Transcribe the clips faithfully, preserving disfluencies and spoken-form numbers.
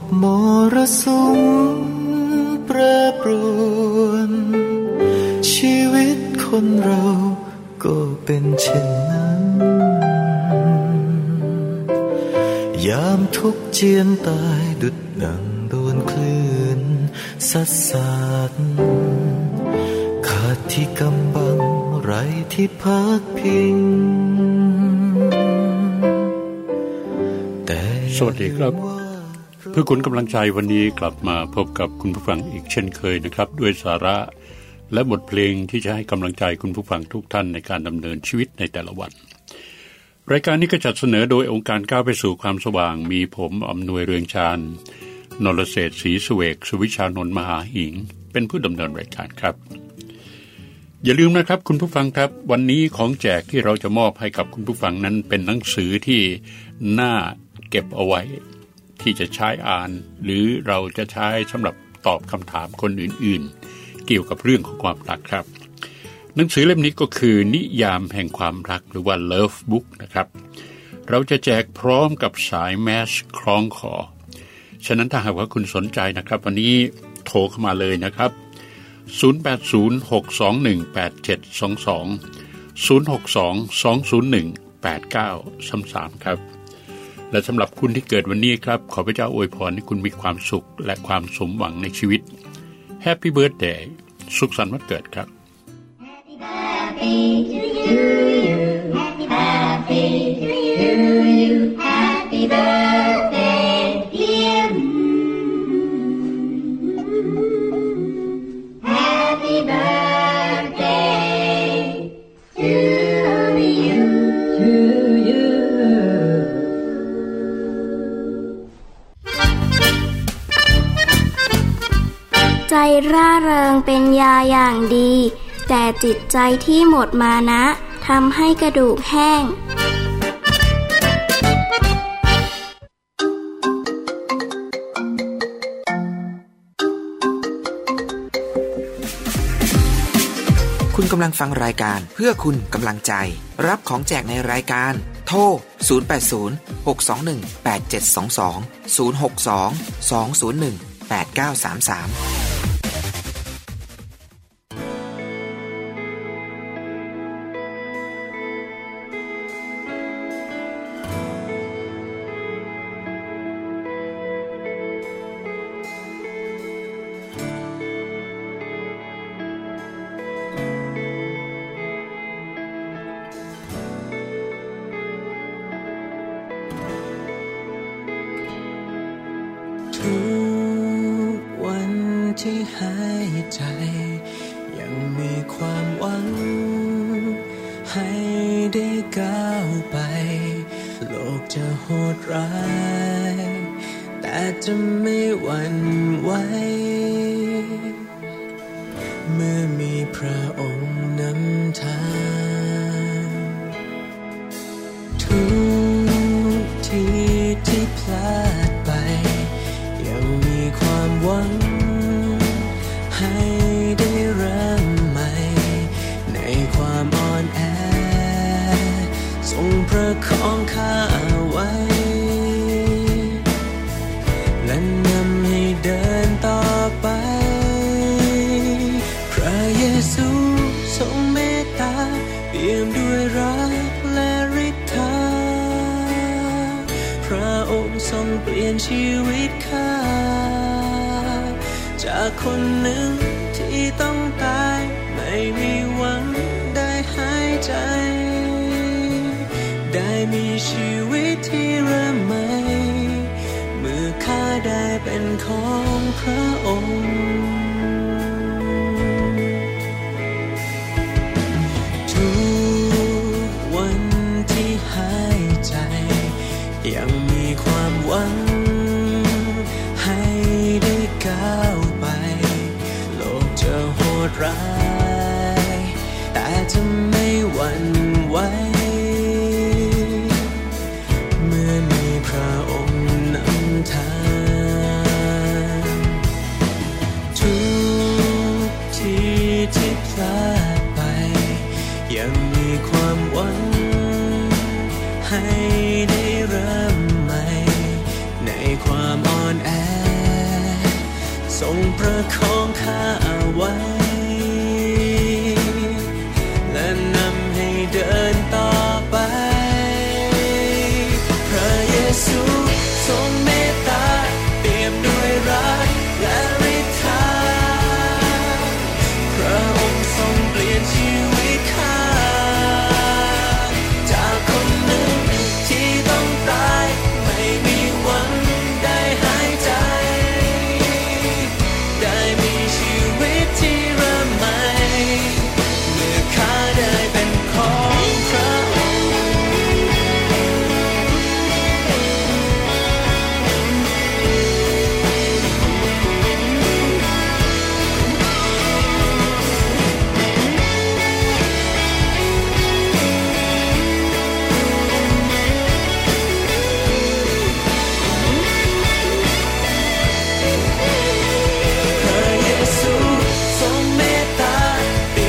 บมรสุมแปรปรวนชีวิตคนเราก็เป็นเช่นนั้นยามทุกข์เจียนตายดุจดังโดนคลื่นซัดสาดขาดที่กำบังไร้ที่พักพิงแต่สวัสดีครับเพื่อคุณกำลังใจวันนี้กลับมาพบกับคุณผู้ฟังอีกเช่นเคยนะครับด้วยสาระและบทเพลงที่จะให้กำลังใจคุณผู้ฟังทุกท่านในการดำเนินชีวิตในแต่ละวันรายการนี้ก็จัดเสนอโดยองค์การก้าวไปสู่ความสว่างมีผมอำนวยเรืองชาญนรเศรษฐศรีเสวกสุวิชานนท์มหาหิงเป็นผู้ดำเนินรายการครับอย่าลืมนะครับคุณผู้ฟังครับวันนี้ของแจกที่เราจะมอบให้กับคุณผู้ฟังนั้นเป็นหนังสือที่น่าเก็บเอาไว้ที่จะใช้อ่านหรือเราจะใช้สำหรับตอบคำถามคนอื่นๆเกี่ยวกับเรื่องของความรักครับหนังสือเล่มนี้ก็คือนิยามแห่งความรักหรือว่า Love Book นะครับเราจะแจกพร้อมกับสายแมสคล้องคอฉะนั้นถ้าหากว่าคุณสนใจนะครับวันนี้โทรเข้ามาเลยนะครับศูนย์ แปด ศูนย์ หก สอง หนึ่ง แปด เจ็ด สอง สอง ศูนย์ หก สอง สอง ศูนย์ หนึ่ง แปด เก้า สาม สามครับและสำหรับคุณที่เกิดวันนี้ครับขอพระเจ้าอวยพรให้คุณมีความสุขและความสมหวังในชีวิต Happy Birthday สุขสันต์วันเกิดครับ Happy Birthday to you Happy Birthday to you Happy Birthday dear Happy Birthday to you to youใจร่าเริงเป็นยาอย่างดีแต่จิตใจที่หมดมานะทำให้กระดูกแห้งคุณกำลังฟังรายการเพื่อคุณกำลังใจรับของแจกในรายการโทรศูนย์ แปด ศูนย์ หก สอง หนึ่ง แปด เจ็ด สอง สอง ศูนย์ หก สอง สอง ศูนย์ หนึ่ง แปด เก้า สาม สามที่หายใจยังมีความหวังให้ได้ก้าวไปโลกจะโหดร้ายแต่จะไม่หวั่นไหวเมื่อมีพระองค์นำทางทุกทีที่พลาดไปยังมีความหวังให้ได้เริ่มใหม่ในความอ่อนแอทรงประคองข้าไว้และนำให้เดินต่อไปพระเยซูทรงเมตตาเปี่ยมด้วยรักและฤทธาพระองค์ทรงเปลี่ยนชีวิตข้าจากคนหนึ่งที่ต้องตายไม่มีหวังได้หายใจได้มีชีวิตที่เริ่มใหม่เมื่อข้าได้เป็นของพระองค์ทุกวันที่หายใจยังมีความหวังให้ได้ก้าวไปโลกจะโหดร้ายแต่จะไม่หวั่นไหวเมื่อมีพระองค์นำทาง ทรงประคองข้าไว้และนำให้เดินต่อไปพระเยซูทรงเมตตาเปี่ยมด้วยรักและฤทธาพระองค์ทรงเปลี่ยนชีวิตข้าจากคนหนึ่งที่ต้องตายไม่มีหวังได้หายใจได้มีชีวิตที่เริ่มใหม่เมื่อข้าได้เป็นของพระองค์พระเยซูทรงเมตตาเปี่ยมด้วยรักและฤทธาพระองค์ทรงเปลี่ยนชีวิตข้าจากคนหนึ่งที่ต้องตายไม่มีหวังไ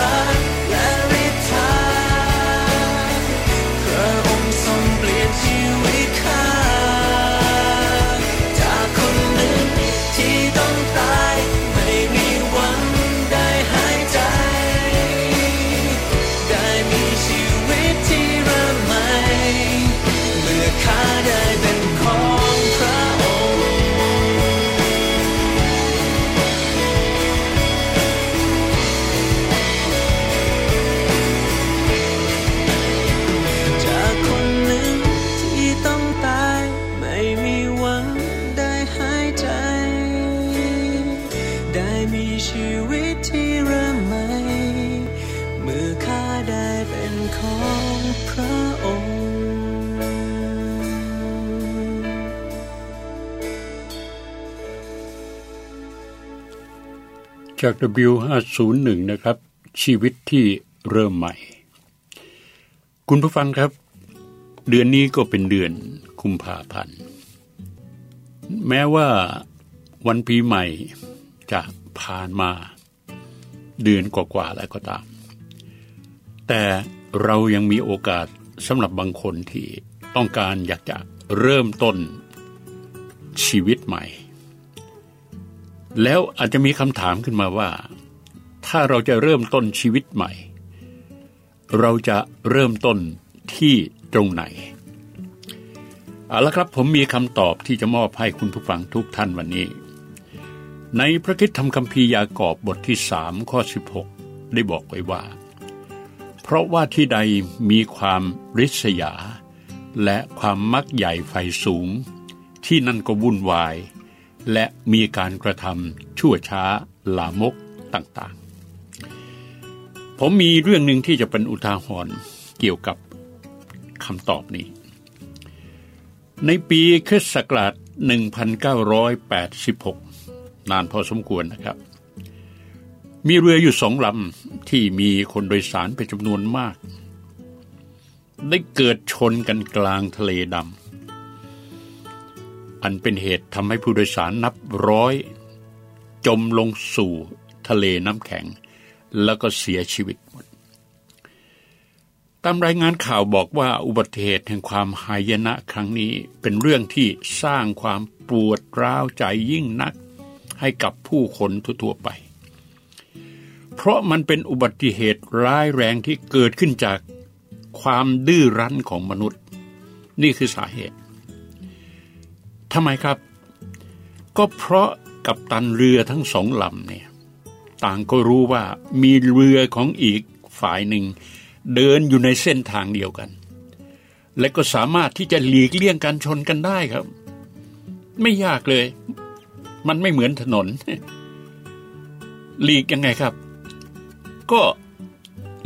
ด้หายใจได้มีชีวิตที่เริ่มใหม่เมื่อข้าได้เป็นของพระองค์จากคนหนึ่งที่ต้องตายไม่มีหวังได้หายใจได้มีชีวิตที่เริ่มใหม่เมื่อข้าได้เป็นของพระองค์จาก ดับเบิลยู ห้าศูนย์หนึ่ง นะครับชีวิตที่เริ่มใหม่คุณผู้ฟังครับเดือนนี้ก็เป็นเดือนกุมภาพันธ์แม้ว่าวันปีใหม่จะผ่านมาเดือนกว่าๆแล้วก็ตามแต่เรายังมีโอกาสสำหรับบางคนที่ต้องการอยากจะเริ่มต้นชีวิตใหม่แล้วอาจจะมีคำถามขึ้นมาว่าถ้าเราจะเริ่มต้นชีวิตใหม่เราจะเริ่มต้นที่ตรงไหนเอาละครับผมมีคำตอบที่จะมอบให้คุณผู้ฟังทุกท่านวันนี้ในพระคริสตธรรมคัมภีร์ยากอบบทที่สามข้อสิบหกได้บอกไว้ว่าเพราะว่าที่ใดมีความริษยาและความมักใหญ่ไฟสูงที่นั่นก็วุ่นวายและมีการกระทำชั่วช้าลามกต่างๆผมมีเรื่องหนึ่งที่จะเป็นอุทาหรณ์เกี่ยวกับคำตอบนี้ในปีคริสต์ศักราชหนึ่งพันเก้าร้อยแปดสิบหกนานพอสมควรนะครับมีเรืออยู่สองลำที่มีคนโดยสารเป็นจำนวนมากได้เกิดชนกันกลางทะเลดำอันเป็นเหตุทำให้ผู้โดยสารนับร้อยจมลงสู่ทะเลน้ำแข็งแล้วก็เสียชีวิตหมดตามรายงานข่าวบอกว่าอุบัติเหตุแห่งความหายนะครั้งนี้เป็นเรื่องที่สร้างความปวดร้าวใจยิ่งนักให้กับผู้คนทั่วๆไปเพราะมันเป็นอุบัติเหตุร้ายแรงที่เกิดขึ้นจากความดื้อรั้นของมนุษย์นี่คือสาเหตุทำไมครับก็เพราะกัปตันเรือทั้งสองลำเนี่ยต่างก็รู้ว่ามีเรือของอีกฝ่ายหนึ่งเดินอยู่ในเส้นทางเดียวกันและก็สามารถที่จะหลีกเลี่ยงการชนกันได้ครับไม่ยากเลยมันไม่เหมือนถนนหลีกยังไงครับก็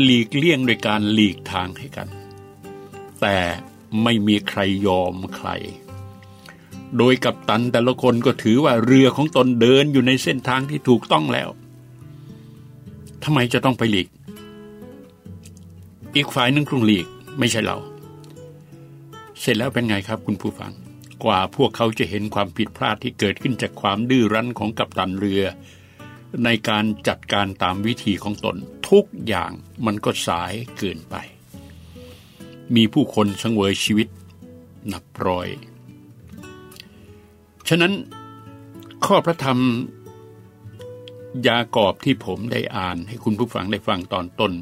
หลีกเลี่ยงโดยการหลีกทางให้กันแต่ไม่มีใครยอมใครโดยกัปตันแต่ละคนก็ถือว่าเรือของตนเดินอยู่ในเส้นทางที่ถูกต้องแล้วทำไมจะต้องไปหลีกอีกฝ่ายหนึ่งคงหลีกไม่ใช่เราเสร็จแล้วเป็นไงครับคุณผู้ฟังกว่าพวกเขาจะเห็นความผิดพลาดที่เกิดขึ้นจากความดื้อรั้นของกัปตันเรือในการจัดการตามวิธีของตนทุกอย่างมันก็สายเกินไปมีผู้คนสังเวยชีวิตนับร้อยฉะนั้น ข้อพระธรรมยากอบที่ผมได้อ่านให้คุณผู้ฟังได้ฟังตอนต้น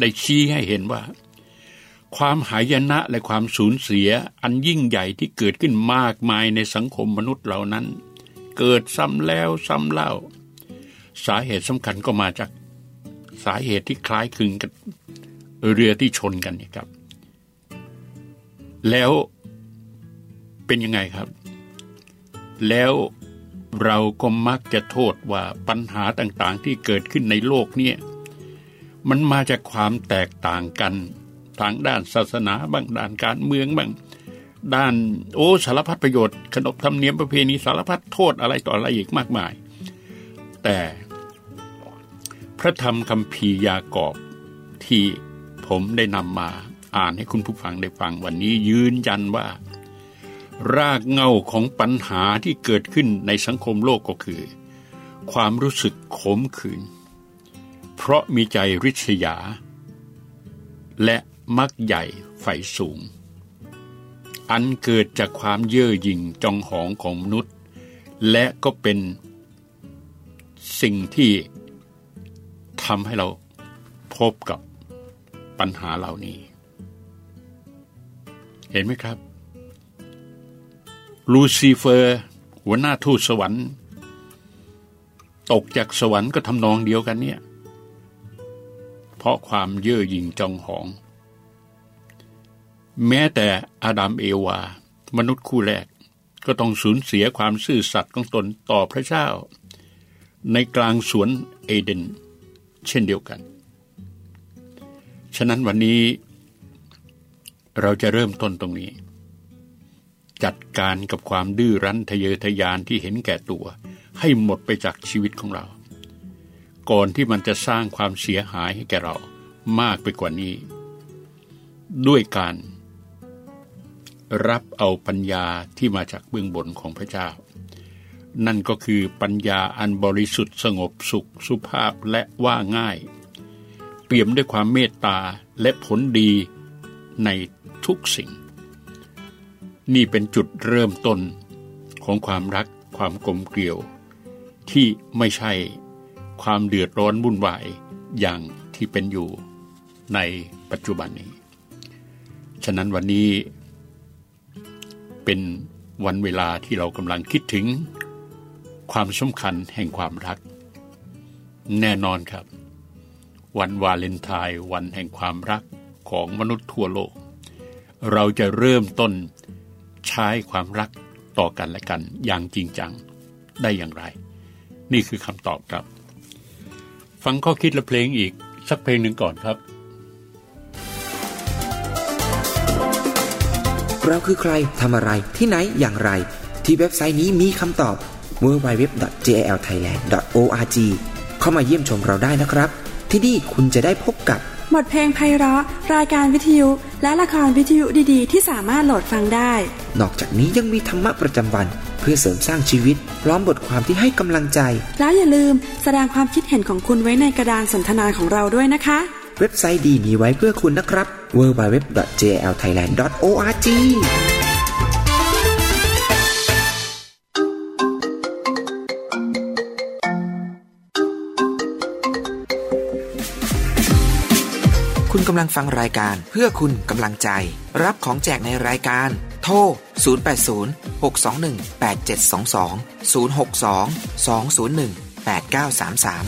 ได้ชี้ให้เห็นว่าความหายนะและความสูญเสียอันยิ่งใหญ่ที่เกิดขึ้นมากมายในสังคมมนุษย์เหล่านั้นเกิดซ้ำแล้วซ้ำเล่าสาเหตุสำคัญก็มาจากสาเหตุที่คล้ายคลึงกับเรือที่ชนกันนี่ครับแล้วเป็นยังไงครับแล้วเราก็มักจะโทษว่าปัญหาต่างๆที่เกิดขึ้นในโลกเนี่ยมันมาจากความแตกต่างกันทางด้านศาสนาบ้างด้านการเมืองบ้างด้านโอ้สารพัดประโยชน์ขนบธรรมเนียมประเพณีสารพัดโทษอะไรต่ออะไรอีกมากมายแต่พระธรรมคัมภีร์ยากอบที่ผมได้นำมาอ่านให้คุณผู้ฟังได้ฟังวันนี้ยืนยันว่ารากเหง้าของปัญหาที่เกิดขึ้นในสังคมโลกก็คือความรู้สึกขมขื่นเพราะมีใจริษยาและมักใหญ่ใฝ่สูงอันเกิดจากความเย่อหยิ่งจองหองของมนุษย์และก็เป็นสิ่งที่ทำให้เราพบกับปัญหาเหล่านี้เห็นไหมครับลูซิเฟอร์หัวหน้าทูตสวรรค์ตกจากสวรรค์ก็ทำนองเดียวกันเนี่ยเพราะความเย่อหยิ่งจองหองแม้แต่อาดัมเอวามนุษย์คู่แรกก็ต้องสูญเสียความซื่อสัตย์ของตนต่อพระเจ้าในกลางสวนเอเดนเช่นเดียวกันฉะนั้นวันนี้เราจะเริ่มต้นตรงนี้จัดการกับความดื้อรั้นทะเยอทะยานที่เห็นแก่ตัวให้หมดไปจากชีวิตของเราก่อนที่มันจะสร้างความเสียหายให้แก่เรามากไปกว่านี้ด้วยการรับเอาปัญญาที่มาจากเบื้องบนของพระเจ้านั่นก็คือปัญญาอันบริสุทธิ์สงบสุขสุภาพและว่าง่ายเปี่ยมด้วยความเมตตาและผลดีในทุกสิ่งนี่เป็นจุดเริ่มต้นของความรักความกลมเกลียวที่ไม่ใช่ความเดือดร้อนวุ่นวายอย่างที่เป็นอยู่ในปัจจุบันนี้ฉะนั้นวันนี้เป็นวันเวลาที่เรากำลังคิดถึงความสำคัญแห่งความรักแน่นอนครับวันวาเลนไทน์วันแห่งความรักของมนุษย์ทั่วโลกเราจะเริ่มต้นใช้ความรักต่อกันและกันอย่างจริงจังได้อย่างไรนี่คือคำตอบครับฟังข้อคิดและเพลงอีกสักเพลงหนึ่งก่อนครับเราคือใครทำอะไรที่ไหนอย่างไรที่เว็บไซต์นี้มีคำตอบ ดับเบิลยู ดับเบิลยู ดับเบิลยู ดอท เจ แอล ไทยแลนด์ ดอท โอ อาร์ จี เข้ามาเยี่ยมชมเราได้นะครับที่นี่คุณจะได้พบกับบทเพลงไพเราะรายการวิทยุและละครวิทยุดีๆที่สามารถโหลดฟังได้นอกจากนี้ยังมีธรรมะประจำวันเพื่อเสริมสร้างชีวิตพร้อมบทความที่ให้กำลังใจแล้วอย่าลืมแสดงความคิดเห็นของคุณไว้ในกระดานสนทนาของเราด้วยนะคะเว็บไซต์ดีนี้ไว้เพื่อคุณนะครับ ดับเบิลยู ดับเบิลยู ดับเบิลยู ดอท เจ แอล ไทยแลนด์ ดอท โอ อาร์ จี คุณกำลังฟังรายการเพื่อคุณกำลังใจรับของแจกในรายการโทร ศูนย์ แปด ศูนย์ หก สอง หนึ่ง แปด เจ็ด สอง สอง ศูนย์ หก สอง สอง ศูนย์ หนึ่ง แปด เก้า สาม สาม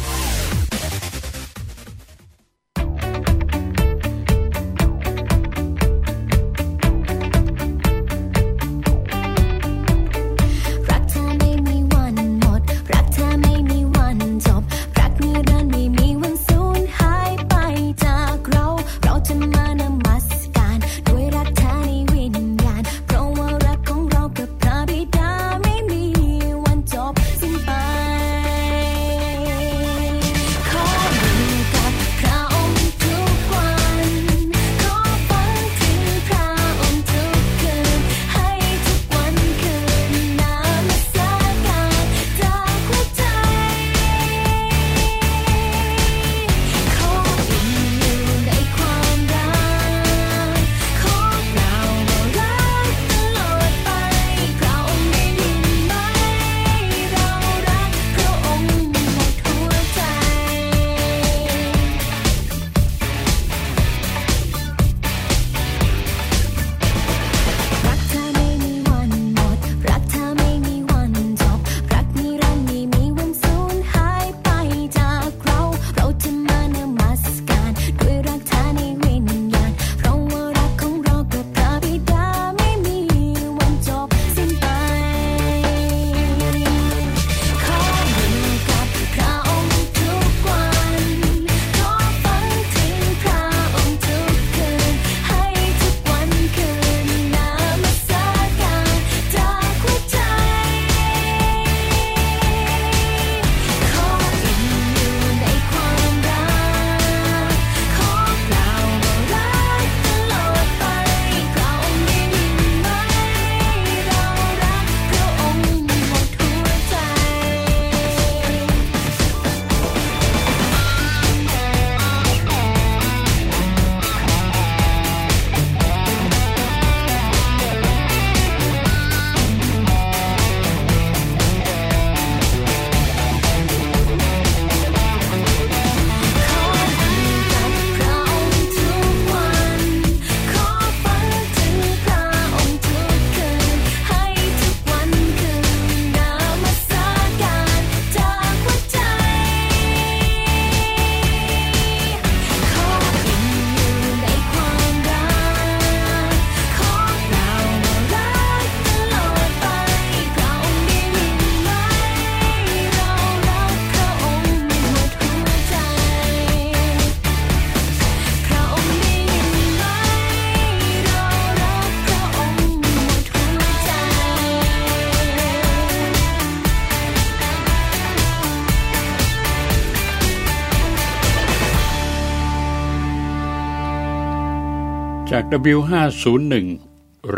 จาก ดับเบิลยู ห้าศูนย์หนึ่ง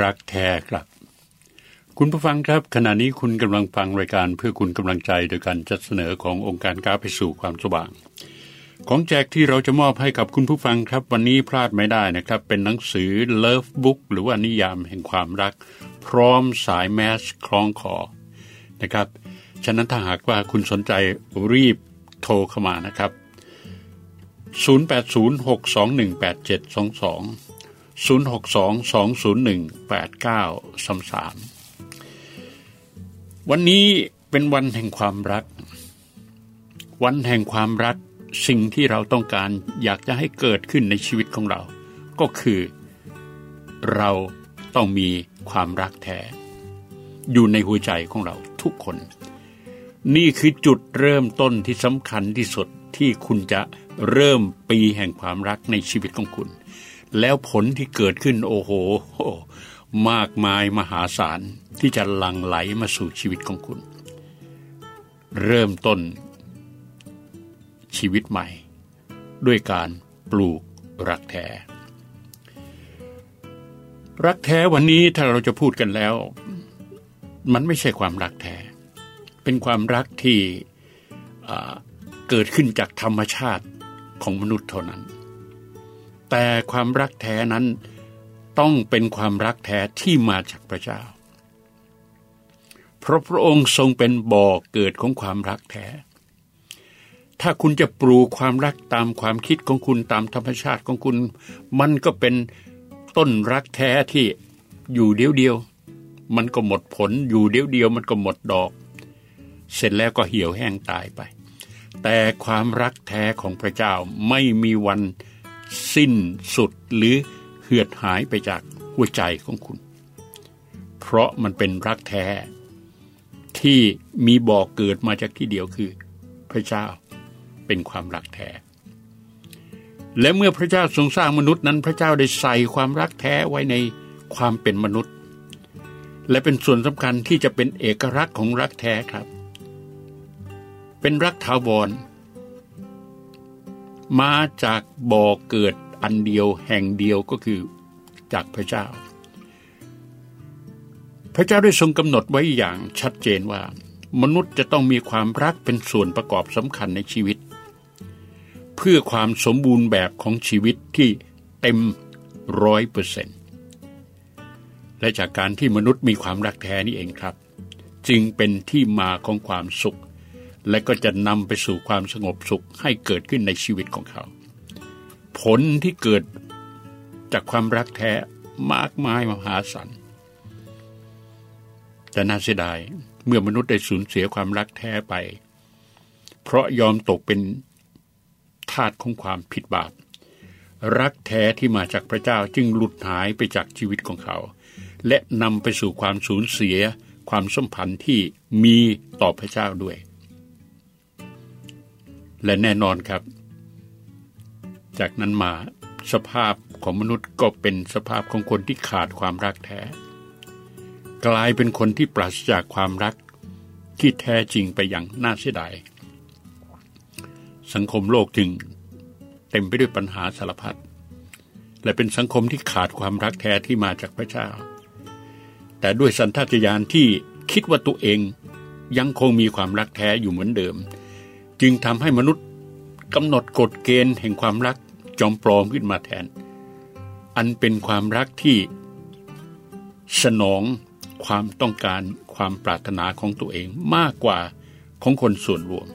รักแท้ครับคุณผู้ฟังครับขณะนี้คุณกำลังฟังรายการเพื่อคุณกำลังใจโดยการจัดเสนอขององค์การก้าวไปสู่ความสว่างของแจกที่เราจะมอบให้กับคุณผู้ฟังครับวันนี้พลาดไม่ได้นะครับเป็นหนังสือ Love Book หรือว่านิยามแห่งความรักพร้อมสายแมสคล้องคอนะครับฉะนั้นถ้าหากว่าคุณสนใจรีบโทรเข้ามานะครับศูนย์ แปด ศูนย์ หก สอง หนึ่ง แปด เจ็ด สอง สอง ศูนย์ หก สอง สอง ศูนย์ หนึ่ง แปด เก้า สาม สามวันนี้เป็นวันแห่งความรักวันแห่งความรักสิ่งที่เราต้องการอยากจะให้เกิดขึ้นในชีวิตของเราก็คือเราต้องมีความรักแท้อยู่ในหัวใจของเราทุกคนนี่คือจุดเริ่มต้นที่สำคัญที่สุดที่คุณจะเริ่มปีแห่งความรักในชีวิตของคุณแล้วผลที่เกิดขึ้นโอ้โหมากมายมหาศาลที่จะหลั่งไหลมาสู่ชีวิตของคุณเริ่มต้นชีวิตใหม่ด้วยการปลูกรักแท้รักแท้วันนี้ถ้าเราจะพูดกันแล้วมันไม่ใช่ความรักแท้เป็นความรักที่เกิดขึ้นจากธรรมชาติของมนุษย์เท่านั้นแต่ความรักแท้นั้นต้องเป็นความรักแท้ที่มาจากพระเจ้าเพราะพระองค์ทรงเป็นบ่อเกิดของความรักแท้ถ้าคุณจะปลูกความรักตามความคิดของคุณตามธรรมชาติของคุณมันก็เป็นต้นรักแท้ที่อยู่เดียวๆมันก็หมดผลอยู่เดียวๆมันก็หมดดอกเสร็จแล้วก็เหี่ยวแห้งตายไปแต่ความรักแท้ของพระเจ้าไม่มีวันสิ้นสุดหรือเหือดหายไปจากหัวใจของคุณเพราะมันเป็นรักแท้ที่มีบ่อเกิดมาจากที่เดียวคือพระเจ้าเป็นความรักแท้และเมื่อพระเจ้าทรงสร้างมนุษย์นั้นพระเจ้าได้ใส่ความรักแท้ไว้ในความเป็นมนุษย์และเป็นส่วนสำคัญที่จะเป็นเอกลักษณ์ของรักแท้ครับเป็นรักถาวรมาจากบ่อเกิดอันเดียวแห่งเดียวก็คือจากพระเจ้าพระเจ้าได้ทรงกำหนดไว้อย่างชัดเจนว่ามนุษย์จะต้องมีความรักเป็นส่วนประกอบสำคัญในชีวิตเพื่อความสมบูรณ์แบบของชีวิตที่เต็ม ร้อยเปอร์เซ็นต์ และจากการที่มนุษย์มีความรักแท้นี่เองครับจึงเป็นที่มาของความสุขและก็จะนำไปสู่ความสงบสุขให้เกิดขึ้นในชีวิตของเขาผลที่เกิดจากความรักแท้มากมายมหาศาลแต่น่าเสียดายเมื่อมนุษย์ได้สูญเสียความรักแท้ไปเพราะยอมตกเป็นทาสของความผิดบาปรักแท้ที่มาจากพระเจ้าจึงหลุดหายไปจากชีวิตของเขาและนำไปสู่ความสูญเสียความสัมพันธ์ที่มีต่อพระเจ้าด้วยและแน่นอนครับจากนั้นมาสภาพของมนุษย์ก็เป็นสภาพของคนที่ขาดความรักแท้กลายเป็นคนที่ปราศจากความรักที่แท้จริงไปอย่างน่าเสียดายสังคมโลกจึงเต็มไปด้วยปัญหาสารพัดและเป็นสังคมที่ขาดความรักแท้ที่มาจากพระเจ้าแต่ด้วยสัญชาตญาณที่คิดว่าตัวเองยังคงมีความรักแท้อยู่เหมือนเดิมจึงทำให้มนุษย์กำหนดกฎเกณฑ์แห่งความรักจอมปลอมขึ้นมาแทนอันเป็นความรักที่สนองความต้องการความปรารถนาของตัวเองมากกว่าของคนส่วนรวม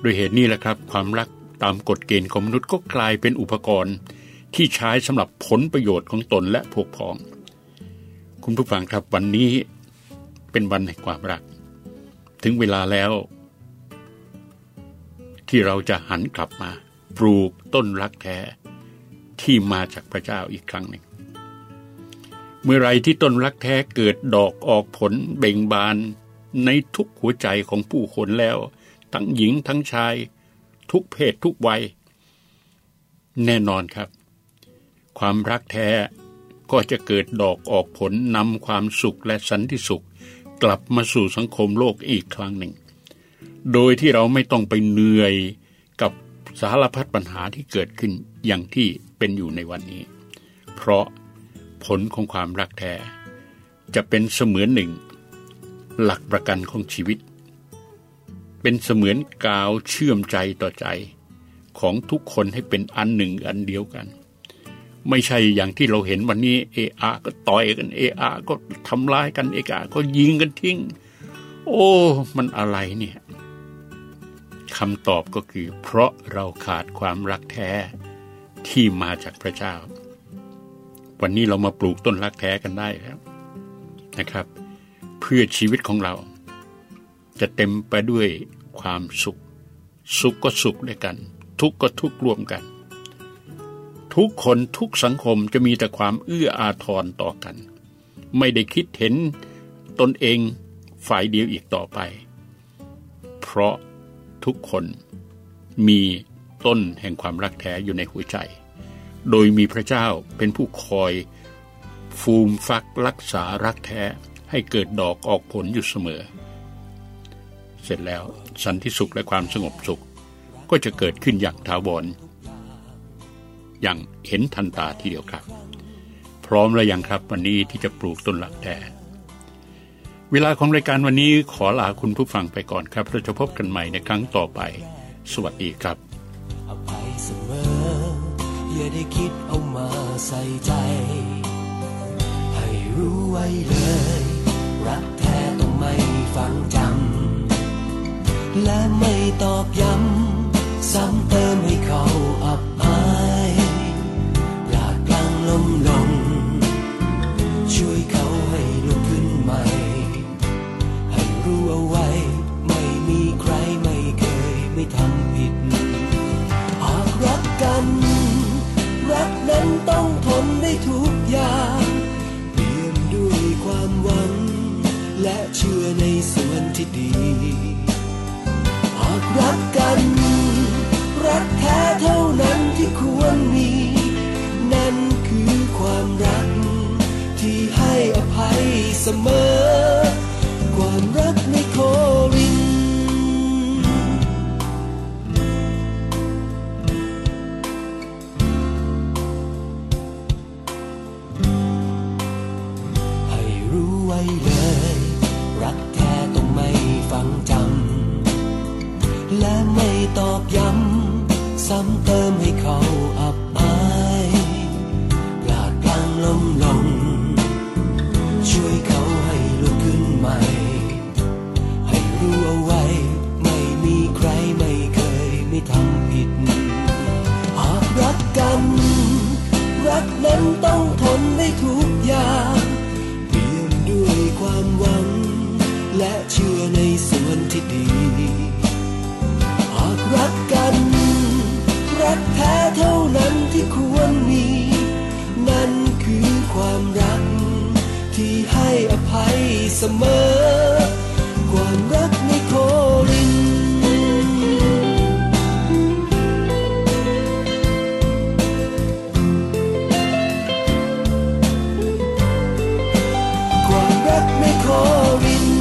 โดยเหตุนี้แหละครับความรักตามกฎเกณฑ์ของมนุษย์ก็กลายเป็นอุปกรณ์ที่ใช้สำหรับผลประโยชน์ของตนและพวกพ้องคุณผู้ฟังครับวันนี้เป็นวันแห่งความรักถึงเวลาแล้วที่เราจะหันกลับมาปลูกต้นรักแท้ที่มาจากพระเจ้าอีกครั้งหนึ่งเมื่อไรที่ต้นรักแท้เกิดดอกออกผลเบ่งบานในทุกหัวใจของผู้คนแล้วทั้งหญิงทั้งชายทุกเพศทุกวัยแน่นอนครับความรักแท้ก็จะเกิดดอกออกผลนำความสุขและสันติสุขกลับมาสู่สังคมโลกอีกครั้งหนึ่งโดยที่เราไม่ต้องไปเหนื่อยกับ สารพัดปัญหาที่เกิดขึ้นอย่างที่เป็นอยู่ในวันนี้เพราะผลของความรักแท้จะเป็นเสมือนหนึ่งหลักประกันของชีวิตเป็นเสมือนกาวเชื่อมใจต่อใจของทุกคนให้เป็นอันหนึ่งอันเดียวกันไม่ใช่อย่างที่เราเห็นวันนี้เออาก็ต่อยกันเออาก็ทำร้ายกันเออาก็ยิงกันทิ้งโอ้มันอะไรเนี่ยคำตอบก็คือเพราะเราขาดความรักแท้ที่มาจากพระเจ้าวันนี้เรามาปลูกต้นรักแท้กันได้แล้วนะครับเพื่อชีวิตของเราจะเต็มไปด้วยความสุขสุขก็สุขด้วยกันทุกข์ก็ทุกข์ร่วมกันทุกคนทุกสังคมจะมีแต่ความเอื้ออาทรต่อกันไม่ได้คิดเห็นตนเองฝ่ายเดียวอีกต่อไปเพราะทุกคนมีต้นแห่งความรักแท้อยู่ในหัวใจโดยมีพระเจ้าเป็นผู้คอยฟูมฟักรักษารักแท้ให้เกิดดอกออกผลอยู่เสมอเสร็จแล้วสันติสุขและความสงบสุขก็จะเกิดขึ้นอย่างถาวรอย่างเห็นทันตาทีเดียวครับพร้อมแล้วยังครับวันนี้ที่จะปลูกต้นรักแท้เวลาของรายการวันนี้ขอลาคุณผู้ฟังไปก่อนครับเราจะพบกันใหม่ในครั้งต่อไปสวัสดีครับอภัยเสมออย่าได้คิดเอามาใส่ใจให้รู้ไว้เลยรักแท้ต้องไม่ฝังจำและไม่ตอกย้ำซ้ำเติมให้เขาอับอายอย่ากลั้นลมลงช่วยเขาให้ลุกขึ้นใหม่รู้เอาไว้ไม่มีใครไม่เคยไม่ทำผิดหากรักกันรักนั้นต้องทนได้ทุกอย่างเปี่ยมด้วยความหวังและเชื่อในส่วนที่ดีหากรักกันรักแท้เท่านั้นที่ควรมีนั่นคือความรักที่ให้อภัยเสมอความรักในโครินธ์ให้รู้ไว้เลยรักแท้ต้องไม่ฝังจำและไม่ตอกย้ำซ้ำเติมให้เขาอับอายปลาดกลางลมลงช่วยเขาให้ลุกขึ้นใหม่รู้เอาไว้ไม่มีใครไม่เคยไม่ทำผิดหากรักกันรักนั้นต้องทนได้ทุกอย่างเปี่ยมด้วยความหวังและเชื่อในส่วนที่ดีหากรักกันรักแท้เท่านั้นที่ควรมีนั่นคือความรักที่ให้อภัยเสมอความรักในโครินธ์ความรักในโครินธ์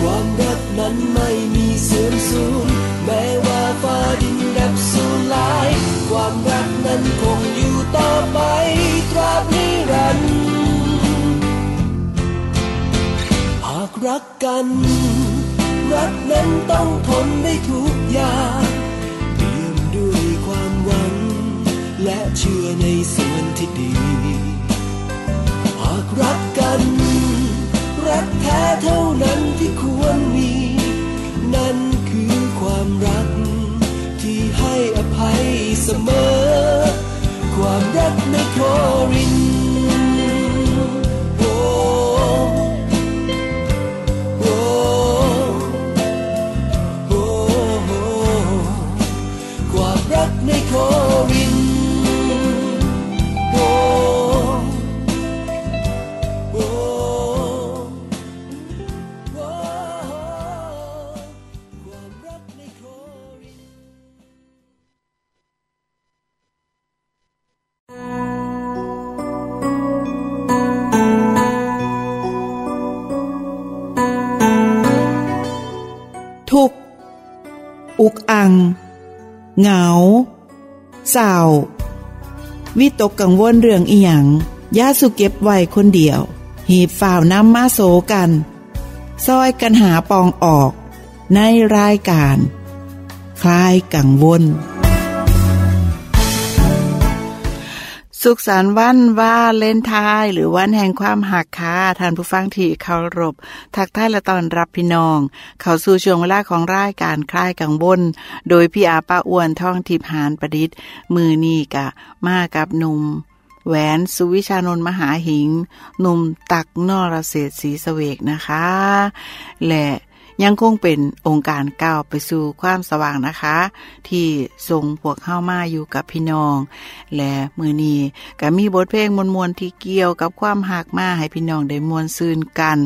ความรักนั้นไม่มีเสื่อมสูญแม้ว่าฟ้าดินดับสูญลายความรักนั้นคงอยู่ต่อไปตราบนิรันดร์รักกันรักนั้นต้องทนได้ทุกอย่างเปี่ยมด้วยความหวังและเชื่อในส่วนที่ดีหากรักกันรักแท้เท่านั้นที่ควรมีนั่นคือความรักที่ให้อภัยเสมอความรักในโครินธ์ อุกอังเหงาเศร้าวิตกกังวลเรื่องอีหยังยาสุเก็บไว้คนเดียวหีบฝ่าวน้ำมาโสกันซอยกันหาปองออกในรายการคลายกังวลสุขสันต์วันวาเลนไทน์หรือวันแห่งความหักค่ะท่านผู้ฟังที่เคารพทักทายและต้อนรับพี่น้องเข้าสู่ช่วงเวลาของรายการคลายกังวลโดยพี่อาป้าอ้วนท่องทิพย์หานประดิษฐ์มือนี่กะมากับหนุ่มแหวนสุวิชานนท์มหาหิงหนุ่มตักนรเศรษฐ์ศรีเสวกนะคะและยังคงเป็นองค์การก้าวไปสู่ความสว่างนะคะที่ทรงพวกเข้ามาอยู่กับพี่น้องและมื้อนี้ก็มีบทเพลงมวลๆที่เกี่ยวกับความหักมาให้พี่น้องได้มวนซื่นกัน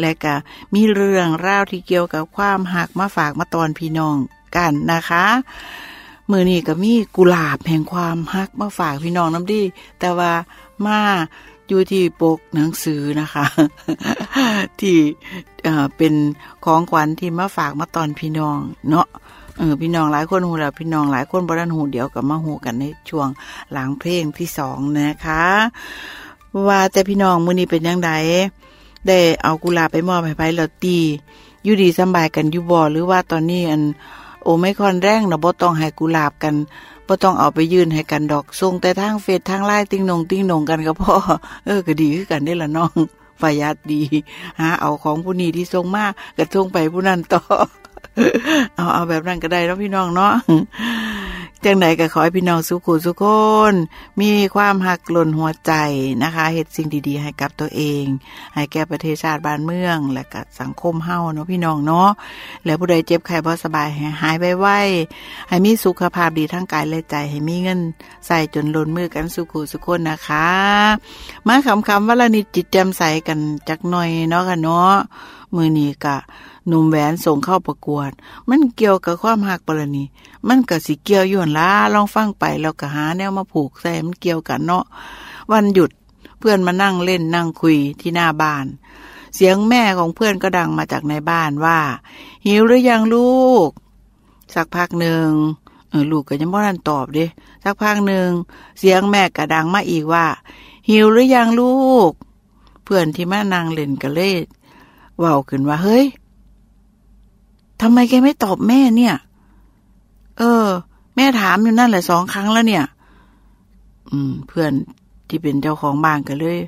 และก็มีเรื่องราวที่เกี่ยวกับความหักมาฝากมาตอนพี่น้องกันนะคะมื้อนี้ก็มีกุหลาบแห่งความหักมาฝากพี่น้องน้ำดีแต่ว่ามาอยู่ที่ปกหนังสือนะคะที่เป็นของขวัญที่มาฝากมาตอนพี่น้องเนาะเออพี่น้องหลายคนหูแล้วพี่น้องหลายคนบ่ได้หูเดียวกับมาหูกันในช่วงหลังเพลงที่สองนะคะว่าแต่พี่น้องมื้อนี้เป็นยังไงได้เอากุหลาบไปมอบให้ไผแล้วตีอยู่ดีสำบายกันอยู่บ่หรือว่าตอนนี้อันโอไมครอนแรงน่ะบ่ต้องให้กุหลาบกันบ่ต้องเอาไปยื่นให้กันดอกส่งแต่ทางเฟซทางไลน์ติ๊งนงติ๊งนงกันก็พอเออก็ดีคือกันได้ล่ะน้องฝายาดดีหาเอาของผู้นี้ที่ส่งมากก็ส่งไปผู้นั้นต่อเอาเอาแบบนั้นก็ได้เนาะพี่น้องเนาะจังไหนก็ขอให้พี่น้องสุขุสุขคนมีความหักหล่นหัวใจนะคะเฮ็ดสิ่งดีๆให้กับตัวเองให้แก่ประเทศชาติบ้านเมืองและก็สังคมเฮาเนาะพี่น้องเนาะและผู้ใดเจ็บไข้บ่สบายให้หายไวๆให้มีสุขภาพดีทั้งกายและใจให้มีเงินใส่จนล้นมือกันสุขุสุขคนนะคะมาคำคำว่าละนิดจิตแจ่มใสกันจักหน่อยเนาะค่ะเนาะมื้อนี้ก็หนุ่มแหวนส่งเข้าประกวดมันเกี่ยวกับความหักปะล่ะนี่มันก็สิเกี่ยวอยู่หั่นล่ะลองฟังไปแล้วก็หาแนวมาผูกใส่มันเกี่ยวกันเนาะวันหยุดเพื่อนมานั่งเล่นนั่งคุยที่หน้าบ้านเสียงแม่ของเพื่อนก็ดังมาจากในบ้านว่าหิวหรือยังลูกสักพักนึงเออลูกก็ยังบ่ทันตอบเด้สักพักนึงเสียงแม่ก็ดังมาอีกว่าหิวหรือยังลูกเพื่อนที่มานั่งเล่นก็เลยเว้าขึ้นว่าเฮ้ยทำไมแกไม่ตอบแม่เนี่ยเออแม่ถามอยู่นั่นแหละสองครั้งแล้วเนี่ยอืมเพื่อนที่เป็นเจ้าของบ้านก็เลย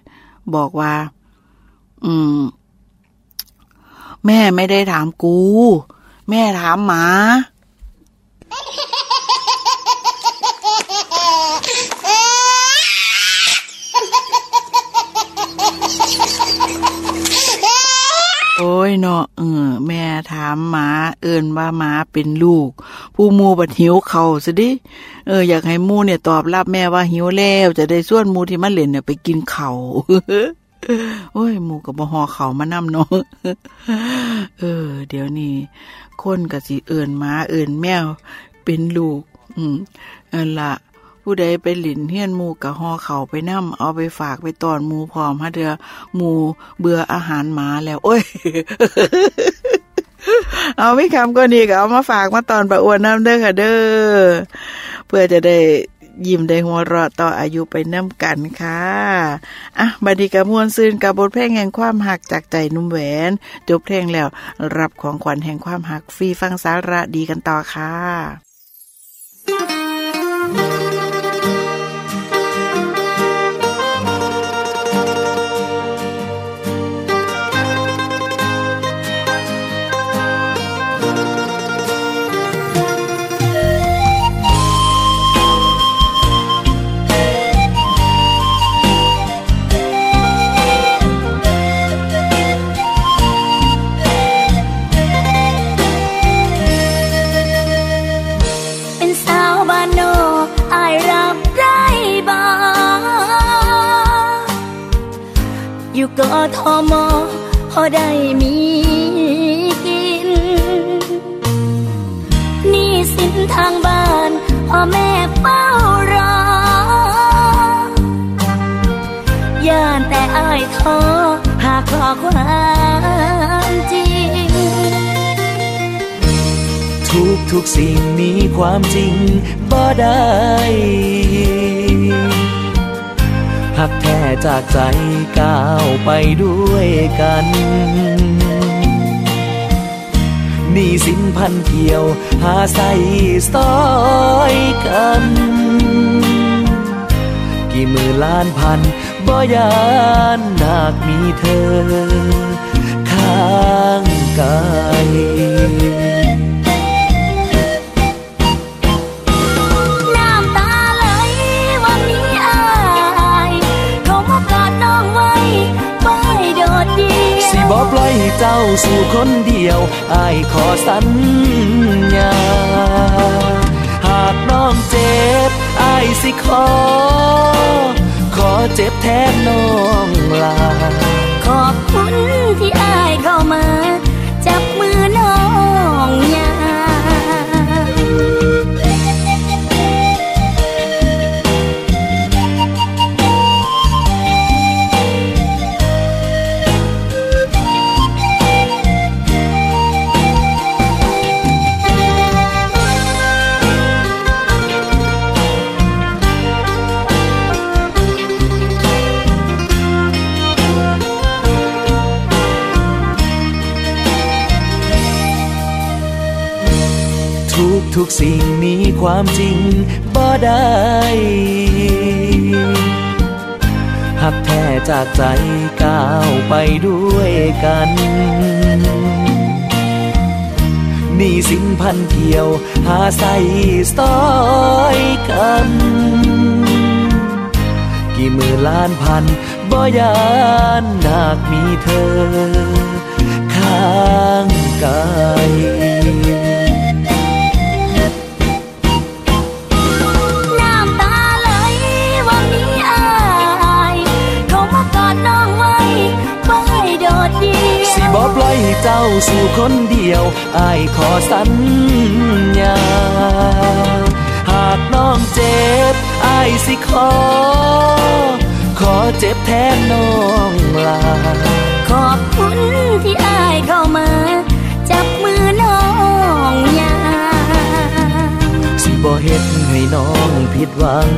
บอกว่าอืมแม่ไม่ได้ถามกูแม่ถามหมาโอ้ยเนาะเออแม่ถามหมาเอิ้นว่าหมาเป็นลูกผู้หมู่บัดหิวเขาซะดิเอออยากให้หมู่เนี่ยตอบรับแม่ว่าหิวแล้วจะได้ส่วนหมู่ที่มาเล่นเนี่ยไปกินเขาโอ้ยหมู่ก็บ่ฮอเขามานำเนาะเออเดี๋ยวนี้คนก็สิเอิ้นหมาเอิ้นแมวเป็นลูกอืมนั่นล่ะผู้ใดไปหลินเฮียนหมูกะห่อเขาไปน้ำเอาไปฝากไปตอนหมูพร้อมฮะเดือหมูเบื่ออาหารหมาแล้วโอ้ย เอาไม่คำก็ดีก็เอามาฝากมาตอนประอวนน้ำเด้อค่ะเด้อเพื่อจะได้ยิ้มได้หัวเราะต่ออายุไปน้ำกันค่ะอ่ะบัดนี้ก็ม่วนซื่นกับบทเพลงแห่งความหักจากใจหนุ่มแหวนจบเพลงแล้วรับของขวัญแห่งความหักฟรีฟังสาระดีกันต่อค่ะกทม.พอได้มีกินหนี้สินทางบ้านพ่อแม่เฝ้ารอย่านแต่อ้ายท้อหากขอความจริงทุก ทุกสิ่งมีความจริงบ่ได้หักแท้จากใจก้าวไปด้วยกันมีสินพันเกี่ยวหาใส่ซอยกันกี่หมื่นล้านพันบ่ยานหากมีเธอข้างกายบ่ปล่อยให้เจ้าสู่คนเดียวอ้ายขอสัญญาหากน้องเจ็บอ้ายสิขอขอเจ็บแทนน้องลาขอบคุณที่อ้ายเข้ามาจับมือน้องยาทุกสิ่งมีความจริงบ่ได้หักแท้จากใจก้าวไปด้วยกันมีสิ่งพันเกี่ยวหาใส่ซอยกันกี่หมื่นล้านพันบ่ยานหากมีเธอข้างกายบ่ปล่อยให้เจ้าสู่คนเดียวอ้ายขอสัญญาหากน้องเจ็บอ้ายสิขอขอเจ็บแทนน้องลาขอบคุณที่อ้ายเข้ามาจับมือน้องยาสิบ่เฮ็ดให้น้องผิดหวัง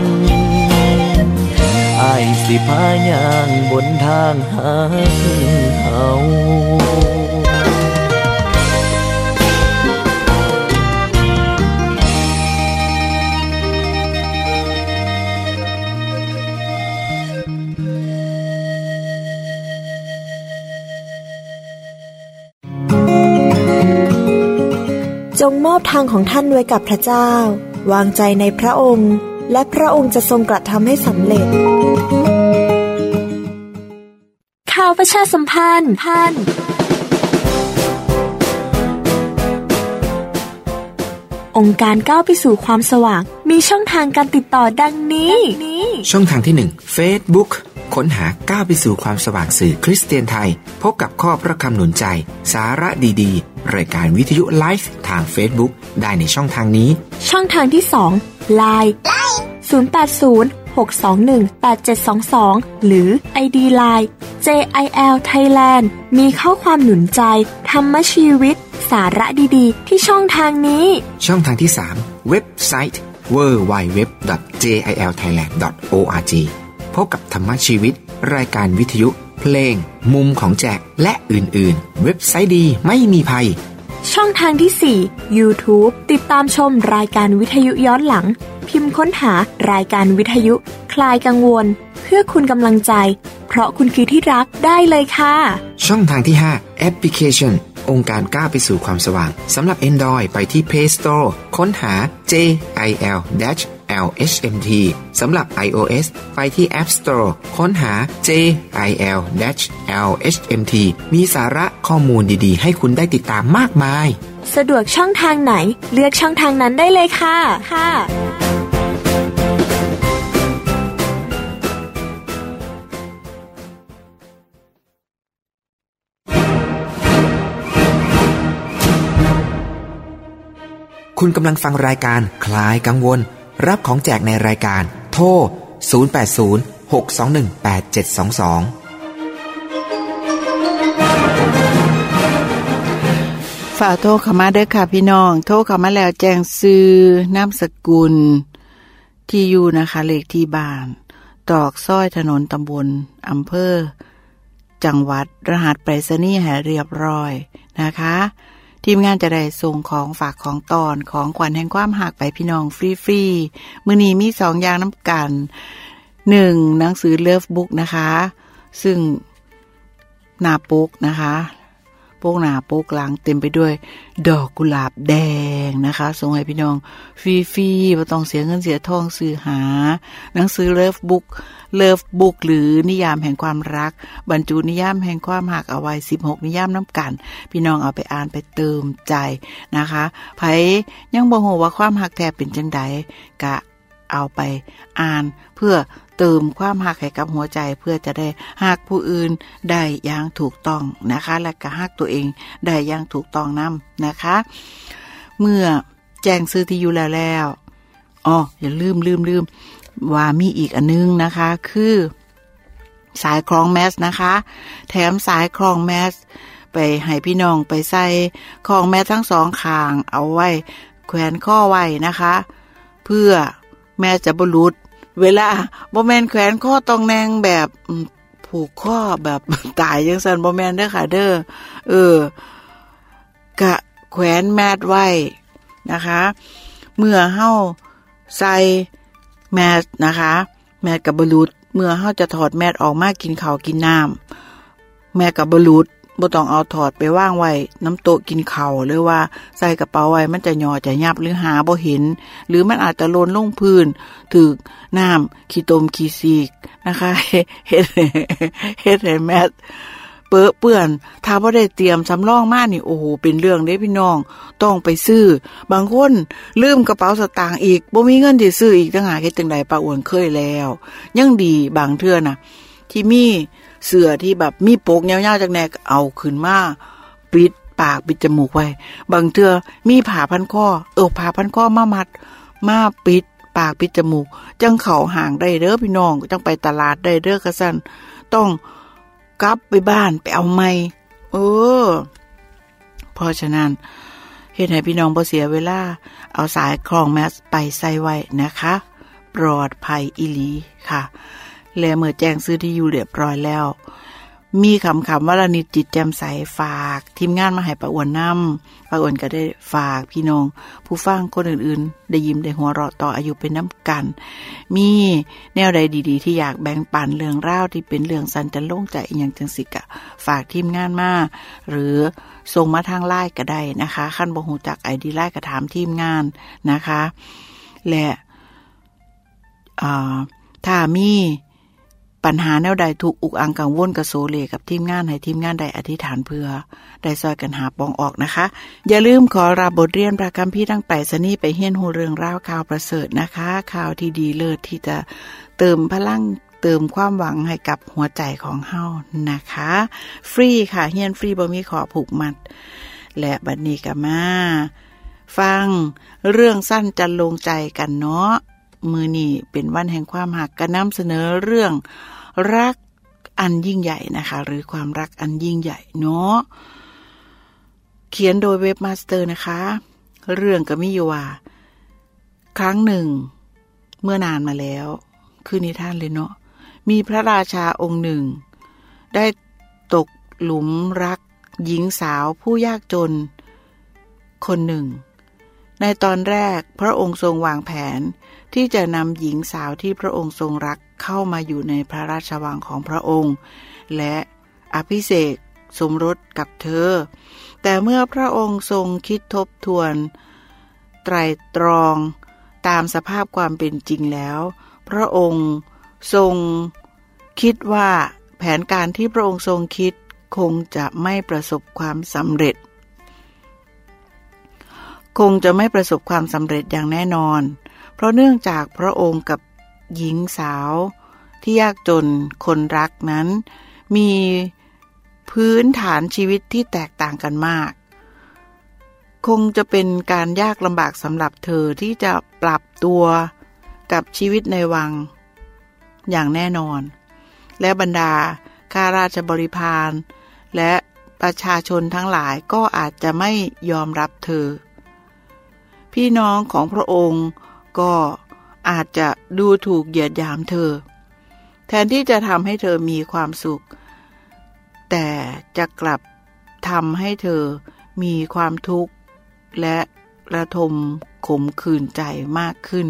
อ้ายสิพาย่างบนทางหาเฮาจงมอบทางของท่านไว้กับพระเจ้าวางใจในพระองค์และพระองค์จะทรงกระทำให้สำเร็จข่าวประชาสัมพันธ์พันองค์การก้าวไปสู่ความสว่างมีช่องทางการติดต่อดังนี้ช่องทางที่ หนึ่ง Facebook ค้นหาก้าวไปสู่ความสว่างสื่อคริสเตียนไทยพบกับข้อพระคำหนุนใจสาระดีๆรายการวิทยุไลฟ์ทาง Facebook ได้ในช่องทางนี้ช่องทางที่ สองไลน์ ศูนย์ แปด ศูนย์ หก สอง หนึ่ง แปด เจ็ด สอง สอง หรือ ไอ ดี ไลน์ จิล ไทยแลนด์ มีข้อความหนุนใจธรรมชีวิตสาระดีๆที่ช่องทางนี้ช่องทางที่สามเว็บไซต์ ดับเบิลยู ดับเบิลยู ดับเบิลยู ดอท จิลไทยแลนด์ ดอท โอ อาร์ จี พบกับธรรมชีวิตรายการวิทยุเพลงมุมของแจกและอื่นๆเว็บไซต์ดีไม่มีภัยช่องทางที่สี่ YouTube ติดตามชมรายการวิทยุย้อนหลังพิมพ์ค้นหารายการวิทยุคลายกังวลเพื่อคุณกำลังใจเพราะคุณคือที่รักได้เลยค่ะช่องทางที่ห้าแอปพลิเคชันองค์การก้าวไปสู่ความสว่างสำหรับ Android ไปที่ Play Store ค้นหา จิล แอล เอช เอ็ม ที สำหรับ iOS ไปที่ App Store ค้นหา จิล แอล เอช เอ็ม ที มีสาระข้อมูลดีๆให้คุณได้ติดตามมากมายสะดวกช่องทางไหนเลือกช่องทางนั้นได้เลยค่ะค่ะคุณกำลังฟังรายการคลายกังวลรับของแจกในรายการโทร ศูนย์ แปด ศูนย์ หก สอง หนึ่ง แปด เจ็ด สอง สอง ฝ่าโทรเข้ามาเด้อค่ะพี่น้องโทรเข้ามาแล้วแจ้งซื้อนามสกุลที่อยู่นะคะเลขที่บ้านตอกซอยถนนตำบลอำเภอจังหวัดรหัสไปรษณีย์ให้เรียบร้อยนะคะทีมงานจะได้ส่งของฝากของตอนของขวัญแห่งความหักไปพี่น้องฟรีๆมื้อนี้มีสองอย่างน้ำกันหนึ่งหนังสือเลิฟบุ๊กนะคะซึ่งหน้าปกนะคะปกหน้าปกหลังเต็มไปด้วยดอกกุหลาบแดงนะคะส่งให้พี่น้องฟรีๆบ่ต้องเสียเงินเสียทองซื้อหาหนังสือเลิฟบุ๊กเลิฟบุ๊กหรือนิยามแห่งความรักบรรจุนิยามแห่งความหักเอาไว้สิบหกนิยามน้ำกันพี่น้องเอาไปอ่านไปเติมใจนะคะไผยังบ่ฮู้ว่าความหักแท้เป็นจังได๋ก็เอาไปอ่านเพื่อเติมความหักให้กับหัวใจเพื่อจะได้หักผู้อื่นได้อย่างถูกต้องนะคะและก็หักตัวเองได้อย่างถูกต้องนำนะคะเมื่อแจ้งซื้อที่อยู่แล้วแล้วอ๋ออย่าลืมลืมลืมว่ามีอีกอันนึงนะคะคือสายคล้องแมสนะคะแถมสายคล้องแมสไปให้พี่น้องไปใส่คล้องแมสทั้งสองข้างเอาไว้แขวนข้อไว้นะคะเพื่อแม่จะบรุษเวลาบ่แม่นแขวนข้อตองแนงแบบผูกข้อแบบตายจังซั่นบ่แม่นเด้อค่ะเด้อเออกะแขวนแมสไว้นะคะเมื่อเฮาใส่แมสนะคะแมสกับบรุษเมื่อเฮาจะถอดแมสออกมากินข้าวกินน้ำแมสกับบรุษบ่ต้องเอาถอดไปวางไว้น้ำโต๊ะกินข้าวหรือว่าใส่กระเป๋าไว้มันจะย่อจะยับหรือหาบ่เห็นหรือมันอาจจะหล่นลงพื้นถึกน้ำขี้ตมขี้ซีกนะคะเฮ็ดเฮ็ดให้แมสเปื้อเปื้อนถ้าบ่ได้เตรียมสำรองมานี่โอ้โหเป็นเรื่องเด้พี่น้องต้องไปซื้อบางคนลืมกระเป๋าสตางค์อีกบ่มีเงินสิซื้ออีกจังหาเฮ็ดจังได๋ป้าอ้วนเคยแล้วยังดีบางเทื่อน่ะที่มีเสื้อที่แบบมีโปกเงาๆจากแนกเอาขึ้นมาปิดปากปิดจมูกไว้บางเทื่อมีผ้าพันคอเออผ้าพันคอมามัดมาปิดปากปิดจมูกจังเข่าห่างได้เด้อพี่น้องจังไปตลาดได้เด้อกระสันต้องกลับไปบ้านไปเอาไม้เออเพราะฉะนั้นเฮ็ดให้พี่น้องบ่เสียเวลาเอาสายคล้องแมสไปใส่ไว้นะคะปลอดภัยอีหลีค่ะและเมื่อแจ้งซื้อที่อยู่เรียบร้อยแล้วมีคำคำว่าละนิดจิตแจ่มใสฝากทีมงานมาให้ป้าอ้วนนำป้าอ้วนก็ได้ฝากพี่น้องผู้ฟังคนอื่นๆได้ยิ้มได้หัวเราะต่ออายุเป็นน้ำกันมีแนวใดดีๆที่อยากแบ่งปันเรื่องราวที่เป็นเรื่องสันจะโล่งใจอย่างจังสิกะฝากทีมงานมาหรือส่งมาทางไลน์ก็ได้นะคะขั้นบ่ฮู้จัก ไอ ดี ไลน์ก็ถามทีมงานนะคะและอ่าถ้ามีปัญหาแนวใดถูกอุกอังกังวลกระโซเลกับทีมงานให้ทีมงานได้อธิษฐานเพื่อได้ซอยกันหาปองออกนะคะอย่าลืมขอรับบทเรียนพระคัมภีร์ทั้งแปดสนีไปเฮียนหูเรื่องราวข่าวประเสริฐนะคะข่าวที่ดีเลิศที่จะเติมพลังเติมความหวังให้กับหัวใจของเฮานะคะฟรีค่ะเฮียนฟรีบ่มีขอผูกมัดและบัดนี้ก็มาฟังเรื่องสั้นจันลงใจกันเนาะมือนี่เป็นวันแห่งความหักก็นำเสนอเรื่องรักอันยิ่งใหญ่นะคะหรือความรักอันยิ่งใหญ่เนาะเขียนโดยเว็บมาสเตอร์นะคะเรื่องก็มีอยู่ว่าครั้งหนึ่งเมื่อนานมาแล้วคือนิทานเลยเนาะมีพระราชาองค์หนึ่งได้ตกหลุมรักหญิงสาวผู้ยากจนคนหนึ่งในตอนแรกพระองค์ทรงวางแผนที่จะนำหญิงสาวที่พระองค์ทรงรักเข้ามาอยู่ในพระราชวังของพระองค์และอภิเษกสมรสกับเธอแต่เมื่อพระองค์ทรงคิดทบทวนไตร่ตรองตามสภาพความเป็นจริงแล้วพระองค์ทรงคิดว่าแผนการที่พระองค์ทรงคิดคงจะไม่ประสบความสำเร็จคงจะไม่ประสบความสำเร็จอย่างแน่นอนเพราะเนื่องจากพระองค์กับหญิงสาวที่ยากจนคนรักนั้นมีพื้นฐานชีวิตที่แตกต่างกันมากคงจะเป็นการยากลำบากสำหรับเธอที่จะปรับตัวกับชีวิตในวังอย่างแน่นอนและบรรดาข้าราชบริพารและ ประชาชนทั้งหลายก็อาจจะไม่ยอมรับเธอพี่น้องของพระองค์ก็อาจจะดูถูกเหยียดหยามเธอแทนที่จะทำให้เธอมีความสุขแต่จะกลับทำให้เธอมีความทุกข์และระทมขมขื่นใจมากขึ้น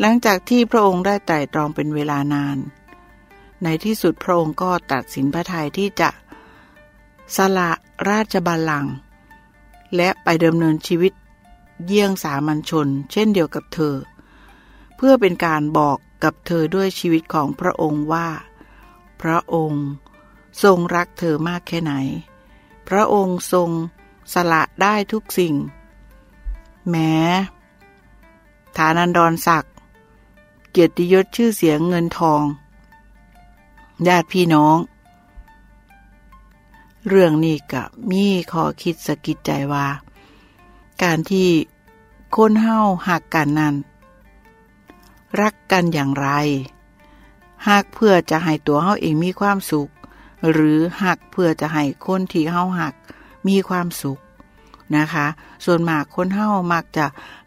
หลังจากที่พระองค์ได้ไตร่ตรองเป็นเวลานานในที่สุดพระองค์ก็ตัดสินพระทัยที่จะสละราชบัลลังก์และไปดำเนินชีวิตเยี่ยงสามัญชนเช่นเดียวกับเธอเพื่อเป็นการบอกกับเธอด้วยชีวิตของพระองค์ว่าพระองค์ทรงรักเธอมากแค่ไหนพระองค์ทรงสละได้ทุกสิ่งแม้ฐานันดรศักดิ์เกียรติยศชื่อเสียงเงินทองญาติพี่น้องเรื่องนี้ก็มีข้อคิดสะกิดใจว่าการที่คนเฮาหักกันนั้นรักกันอย่างไรหากเพื่อจะให้ตัวเฮาเองมีความสุขหรือหักเพื่อจะให้คนที่เฮาหักมีความสุขนะคะส่วนมากคนเฮามักจะ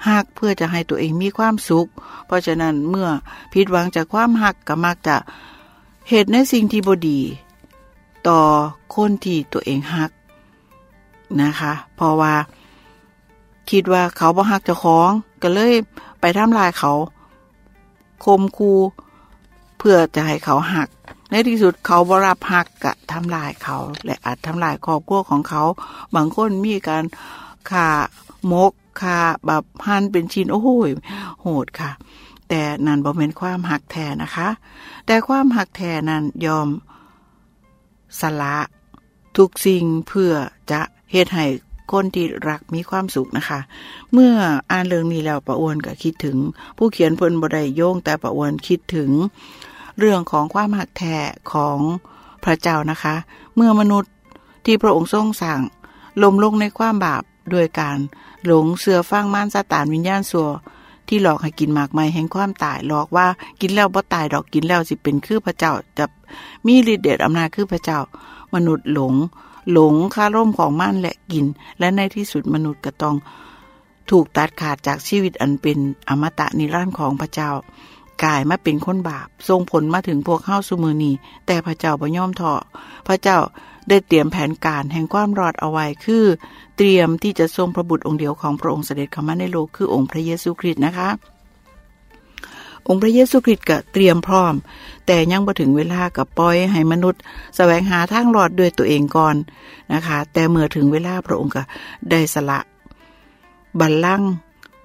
หักเพื่อจะให้ตัวเองมีความสุขเพราะฉะนั้นเมื่อผิดหวังจากความหักก็มักจะเหตุในสิ่งที่บ่ดีต่อคนที่ตัวเองหักนะคะเพราะว่าคิดว่าเขาบ่หักเจ้าของก็เลยไปทำลายเขาคมคูเพื่อจะให้เขาหักในที่สุดเขาบ่รับหักกะทำลายเขาและอาจทำลายครอบครัวของเขาบางคนมีการฆ่ามกฆ่าแบบหั่นเป็นชิ้นโอ้โหโหดค่ะแต่นั่นบ่เป็นความหักแท้นะคะแต่ความหักแท้นั้นยอมสละทุกสิ่งเพื่อจะเฮ็ดให้คนที่รักมีความสุขนะคะเมื่ออ่านเรื่องนี้แล้วป้าอ้วนก็คิดถึงผู้เขียนเพิ่นบ่ได้โยงแต่ป้าอ้วนคิดถึงเรื่องของความหักแท้ของพระเจ้านะคะเมื่อมนุษย์ที่พระองค์ทรงสร้างล้มลงในความบาปโดยการหลงเชื่อฟังมารซาตานวิญญาณชั่วที่หลอกให้กินหมากไม้แห่งความตายหลอกว่ากินแล้วบ่ตายดอกกินแล้วสิเป็นคือพระเจ้าจะมีฤทธิ์เดชอำนาจคือพระเจ้ามนุษย์หลงหลงคาร่มของมันและกินและในที่สุดมนุษย์ก็ต้องถูกตัดขาดจากชีวิตอันเป็นอมตะนิรันดร์ของพระเจ้ากลายมาเป็นคนบาปส่งผลมาถึงพวกเฮาซุมื้อนี้แต่พระเจ้าบ่ยอมท้อพระเจ้าได้เตรียมแผนการแห่งความรอดเอาไว้คือเตรียมที่จะทรงพระบุตรองค์เดียวของพระองค์เสด็จเข้ามาในโลกคือองค์พระเยซูคริสต์นะคะองค์พระเยซูคริสต์ก็เตรียมพร้อมแต่ยังบ่ถึงเวลาก็ปล่อยให้มนุษย์แสวงหาทางรอดด้วยตัวเองก่อนนะคะแต่เมื่อถึงเวลาพระองค์ก็ได้สละบัลลังก์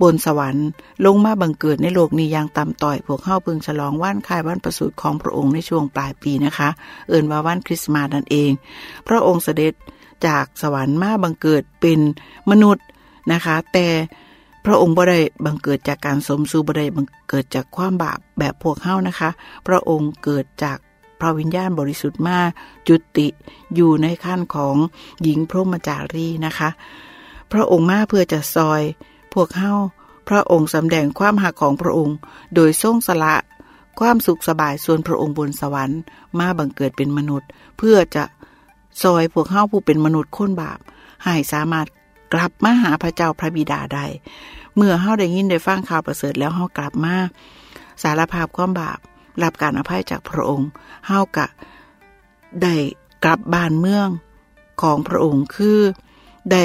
บนสวรรค์ลงมาบังเกิดในโลกนี้อย่างต่ำต้อยพวกเฮาพึงฉลองวันคล้ายวันประสูติของพระองค์ในช่วงปลายปีนะคะเอิ้นว่าวันคริสต์มาสนั่นเองพระองค์เสด็จจากสวรรค์มาบังเกิดเป็นมนุษย์นะคะแต่พระองค์บ่ได้บังเกิดจากการสมสู่บ่ได้บังเกิดจากความบาปแบบพวกเฮานะคะพระองค์เกิดจากพระวิญญาณบริสุทธิ์มาจุติอยู่ในขั้นของหญิงพรหมจารีนะคะพระองค์มาเพื่อจะซอยพวกเฮาพระองค์สำแดงความหักของพระองค์โดยทรงสละความสุขสบายส่วนพระองค์บนสวรรค์มาบังเกิดเป็นมนุษย์เพื่อจะซอยพวกเฮาผู้เป็นมนุษย์คนบาปให้สามารถกลับมาหาพระเจ้าพระบิดาได้เมื่อเฮาได้ยินได้ฟังข่าวประเสริฐแล้วเฮากลับมาสารภาพความบาปรับการอภัยจากพระองค์เฮากะได้กลับบ้านเมืองของพระองค์คือได้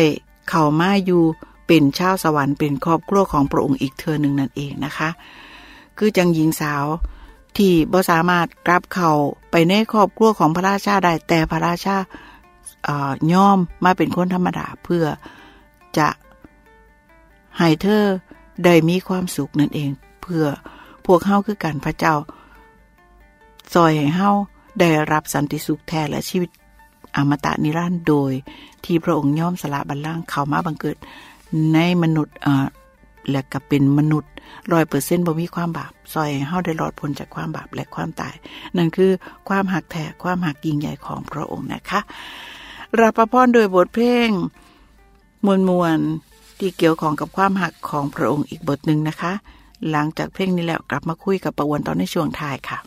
เข้ามาอยู่เป็นชาวสวรรค์เป็นครอบครัวของพระองค์อีกเทื่อนึงนั่นเองนะคะคือจังหญิงสาวที่บ่สามารถกลับเข้าไปในครอบครัวของพระราชาได้แต่พระราชาเอ่อยอมมาเป็นคนธรรมดาเพื่อจะให้เธอได้มีความสุขนั่นเองเพื่อพวกเฮาคือกันพระเจ้าซอยให้เฮาได้รับสันติสุขแท้และชีวิตอมตะนิรันดร์โดยที่พระองค์ยอมสละบัลลังก์เข้ามาบังเกิดในมนุษย์อ่าและก็เป็นมนุษย์ หนึ่งร้อยเปอร์เซ็นต์ บ่มีความบาปซอยให้เฮาได้รอดพ้นจากความบาปและความตายนั่นคือความหักแท้ความหักยิ่งใหญ่ของพระองค์นะคะรับพระพรโดยบทเพลงมวลๆที่เกี่ยวข้องกับความหักของพระองค์อีกบทนึงนะคะหลังจากเพลงนี้แล้วกลับมาคุยกับป้าอ้วนตอนในช่วงท้ายค่ะ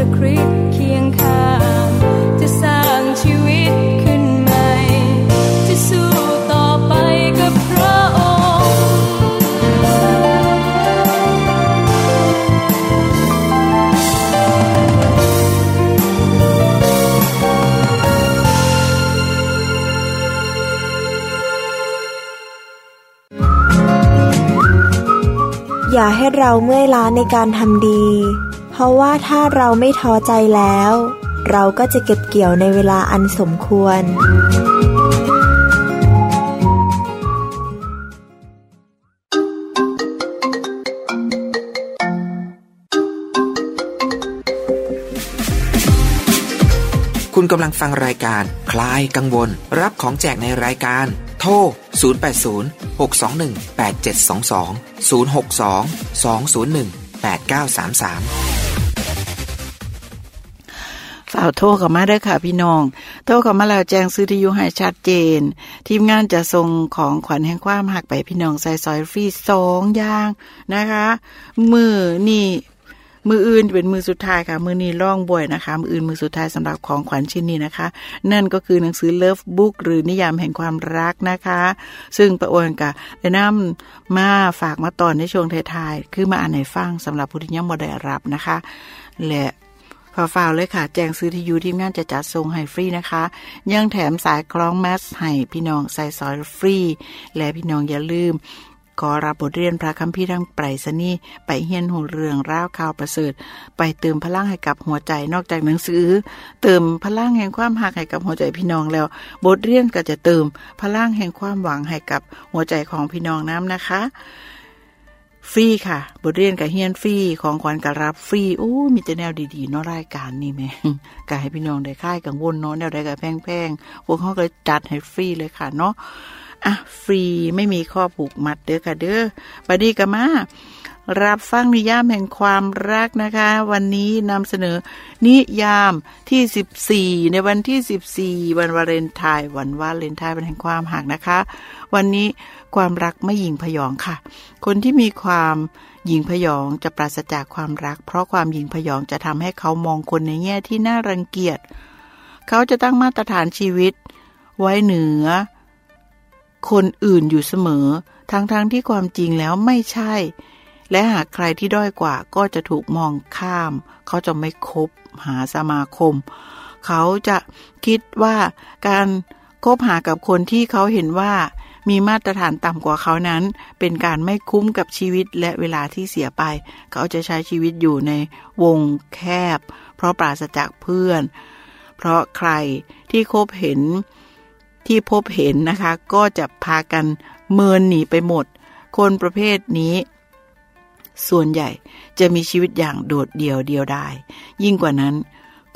พระคริสต์เคียงข้างจะสร้างชีวิตขึ้นใหม่จะสู้ต่อไปกับพระองค์อย่าให้เราเมื่อยล้าในการทำดีเพราะว่าถ้าเราไม่ท้อใจแล้วเราก็จะเก็บเกี่ยวในเวลาอันสมควรคุณกำลังฟังรายการคลายกังวลรับของแจกในรายการโทรศูนย์ แปด ศูนย์ หก สอง หนึ่ง แปด เจ็ด สอง สอง ศูนย์ หก สอง สอง ศูนย์ หนึ่ง แปด เก้า สาม สามฝ่าวโทรเข้ามาเด้อค่ะพี่น้องโทรเข้ามาแล้วแจ้งชื่อที่อยู่ให้ชัดเจนทีมงานจะส่งของขวัญแห่งความหักไปพี่น้องใส่ซอยฟรีสองอย่างนะคะมื้อนี้มื้ออื่นเป็นมื้อสุดท้ายค่ะมื้อนี้ร่องบ่วยนะคะมื้ออื่นมื้อสุดท้ายสำหรับของขวัญชิ้นนี้นะคะนั่นก็คือหนังสือ Love Book หรือนิยามแห่งความรักนะคะซึ่งประโอนกะได้นำมาฝากมาตอนในช่วงท้ายๆคือมาอ่านให้ฟังสำหรับผู้ที่ยังบ่ได้รับนะคะและขอฝากเลยค่ะแจ้งซื้อที่อยู่ทีมงานจะจัดส่งให้ฟรีนะคะยังแถมสายคล้องแมสให้พี่น้องใส่ซอยฟรีและพี่น้องอย่าลืมขอรับบทเรียนพระคัมภีร์ทางไพศาลไปเฮียนหูเรื่องราวข่าวประเสริฐไปเติมพลังให้กับหัวใจนอกจากหนังสือเติมพลังแห่งความหักให้กับหัวใจพี่น้องแล้วบทเรียนก็จะเติมพลังแห่งความหวังให้กับหัวใจของพี่น้องน้ำนะคะฟรีค่ะบทเรียนกับเฮียนฟรีของขวัญกับรับฟรีอู้มีแต่แนวดีๆเนาะรายการนี่แม่ก็ให้พี่น้องได้คลายกังวลเนาะแนวใดก็แพงๆพวกเขาก็จัดให้ฟรีเลยค่ะเนาะอ่ะฟรีไม่มีข้อผูกมัดเด้อค่ะเด้อบัดนี้ก็มารับฟังนิยามแห่งความรักนะคะวันนี้นำเสนอนิยามที่สิบสี่ในวันที่สิบสี่วันวาเลนไทน์วันวาเลนไทน์เป็นแห่งความหักนะคะวันนี้ความรักไม่หยิ่งพยองค่ะคนที่มีความหยิ่งพยองจะปราศจากความรักเพราะความหยิ่งพยองจะทำให้เขามองคนในแง่ที่น่ารังเกียจเขาจะตั้งมาตรฐานชีวิตไว้เหนือคนอื่นอยู่เสมอทั้งๆที่ความจริงแล้วไม่ใช่และหากใครที่ด้อยกว่าก็จะถูกมองข้ามเขาจะไม่คบหาสมาคมเขาจะคิดว่าการคบหากับคนที่เขาเห็นว่ามีมาตรฐานต่ำกว่าเขานั้นเป็นการไม่คุ้มกับชีวิตและเวลาที่เสียไปเขาจะใช้ชีวิตอยู่ในวงแคบเพราะปราศจากเพื่อนเพราะใครที่คบเห็นที่พบเห็นนะคะก็จะพากันเมินหนีไปหมดคนประเภทนี้ส่วนใหญ่จะมีชีวิตอย่างโดดเดี่ยวเดียวดายยิ่งกว่านั้น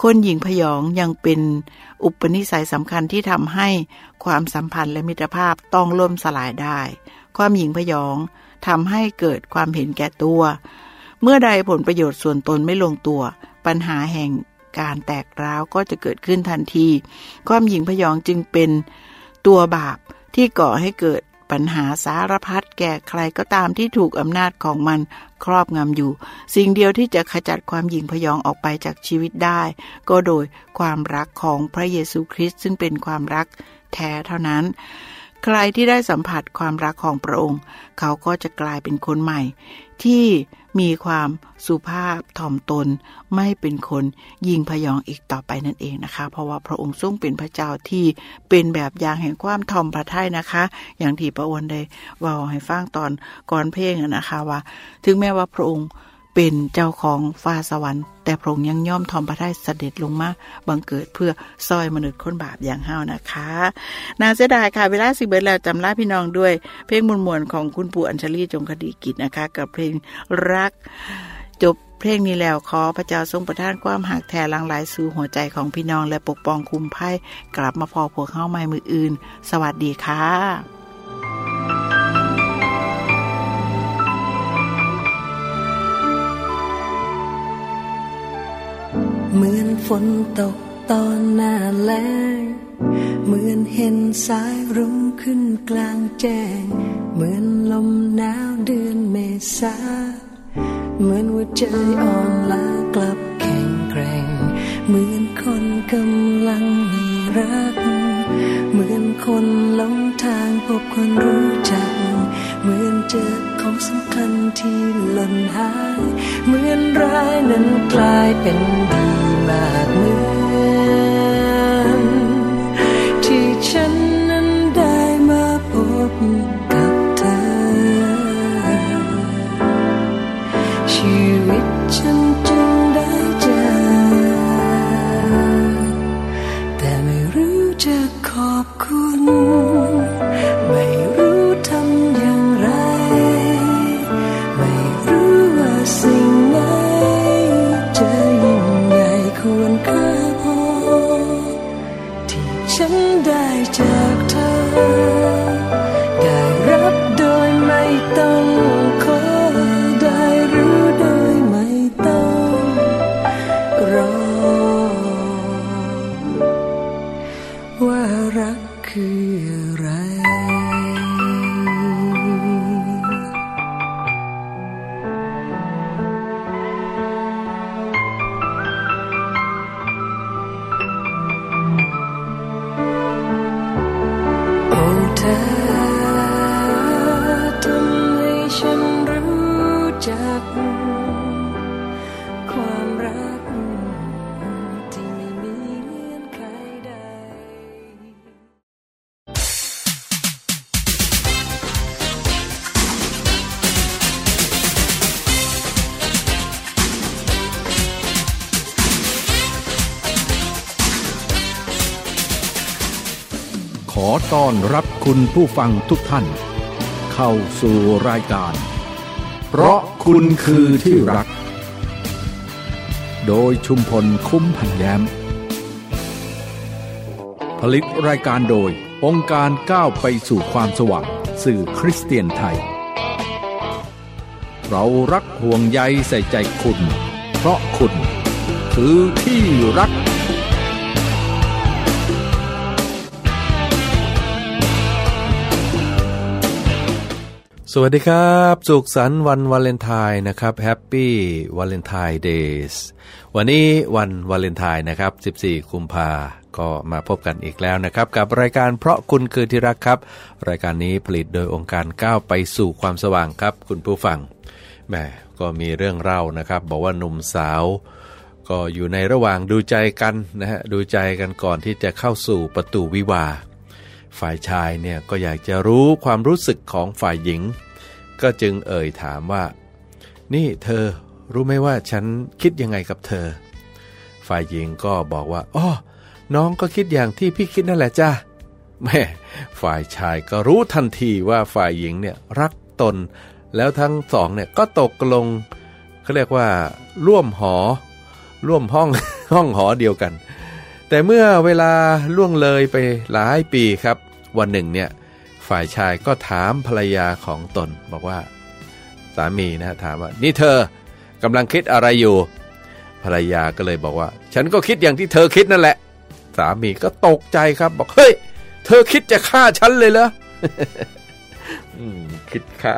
คนหญิงพยองยังเป็นอุปนิสัยสำคัญที่ทำให้ความสัมพันธ์และมิตรภาพต้องล่มสลายได้ความหญิงพยองทำให้เกิดความเห็นแก่ตัวเมื่อใดผลประโยชน์ส่วนตนไม่ลงตัวปัญหาแห่งการแตกร้าวก็จะเกิดขึ้นทันทีความหญิงพยองจึงเป็นตัวบาปที่ก่อให้เกิดปัญหาสารพัดแก่ใครก็ตามที่ถูกอำนาจของมันครอบงำอยู่สิ่งเดียวที่จะขจัดความหยิ่งพยองออกไปจากชีวิตได้ก็โดยความรักของพระเยซูคริสต์ซึ่งเป็นความรักแท้เท่านั้นใครที่ได้สัมผัสความรักของพระองค์เขาก็จะกลายเป็นคนใหม่ที่มีความสุภาพถ่อมตนไม่เป็นคนหยิ่งพยองอีกต่อไปนั่นเองนะคะเพราะว่าพระองค์ทรงเป็นพระเจ้าที่เป็นแบบอย่างแห่งความถ่อมพระทัยนะคะอย่างที่พระองค์ได้เว้าให้ฟังตอนก่อนเพลงนะคะว่าถึงแม้ว่าพระองค์เป็นเจ้าของฟ้าสวรรค์แต่พระองค์ยังย่อมถ่อมพระทัยเสด็จลงมาบังเกิดเพื่อซอยมนุษย์คนบาปอย่างเฮานะคะน่าเสียดายค่ะเวลาสิเบิดแล้วจำลาพี่น้องด้วยเพลงมวลๆของคุณปู่อัญชลีจงคดีกิจนะคะกับเพลงรักจบเพลงนี้แล้วขอพระเจ้าทรงประทานความหักแท้หลั่งไหลสู่หัวใจของพี่น้องและปกป้องคุ้มภัยกลับมาพอพวกเฮาใหม่มืออื่นสวัสดีค่ะเหมือนฝนตกตอนหน้าแล้งเหมือนเห็นสายรุ้งขึ้นกลางแจ้งเหมือนลมหนาวเดือนเมษาเหมือนหัวใจอ่อนล้ากลับแข็งแกร่ง กำลังมีรักเหมือนคนหลงทางพบคนรู้จักเหมือนเจอของสำคัญที่หล่นหายเหมือนร้ายนั้นกลายเป็นดีมากเหมือนที่ฉันนั้นได้มาพบกับเธอชีวิตฉันจึงได้เจอแต่ไม่รู้จะขอบคุณขอต้อนรับคุณผู้ฟังทุกท่านเข้าสู่รายการเพราะคุณคือที่รักโดยชุมพลคุ้มพันแย้มผลิตรายการโดยองค์การก้าวไปสู่ความสว่างสื่อคริสเตียนไทยเรารักห่วงใยใส่ใจคุณเพราะคุณคือที่รักสวัสดีครับสุขสันต์วันวาเลนไทน์นะครับแฮปปี้วาเลนไทน์เดย์วันนี้วันวาเลนไทน์นะครับสิบสี่กุมภาก็มาพบกันอีกแล้วนะครับกับรายการเพราะคุณคือที่รักครับรายการนี้ผลิตโดยองค์การก้าวไปสู่ความสว่างครับคุณผู้ฟังแหมก็มีเรื่องเล่านะครับบอกว่าหนุ่มสาวก็อยู่ในระหว่างดูใจกันนะฮะดูใจกันก่อนที่จะเข้าสู่ประตูวิวาห์ฝ่ายชายเนี่ยก็อยากจะรู้ความรู้สึกของฝ่ายหญิงก็จึงเอ่ยถามว่านี่เธอรู้ไหมว่าฉันคิดยังไงกับเธอฝ่ายหญิงก็บอกว่าอ๋อน้องก็คิดอย่างที่พี่คิดนั่นแหละจ้ะแม่ฝ่ายชายก็รู้ทันทีว่าฝ่ายหญิงเนี่ยรักตนแล้วทั้งสองเนี่ยก็ตกลงเขาเรียกว่าร่วมหอร่วมห้อง ห้องหอเดียวกันแต่เมื่อเวลาล่วงเลยไปหลายปีครับวันหนึ่งเนี่ยฝ่ายชายก็ถามภรรยาของตนบอกว่าสามีนะถามว่านี่เธอกำลังคิดอะไรอยู่ภรรยาก็เลยบอกว่าฉันก็คิดอย่างที่เธอคิดนั่นแหละสามีก็ตกใจครับบอกเฮ้ยเธอคิดจะฆ่าฉันเลยเหรอ คิดฆ่า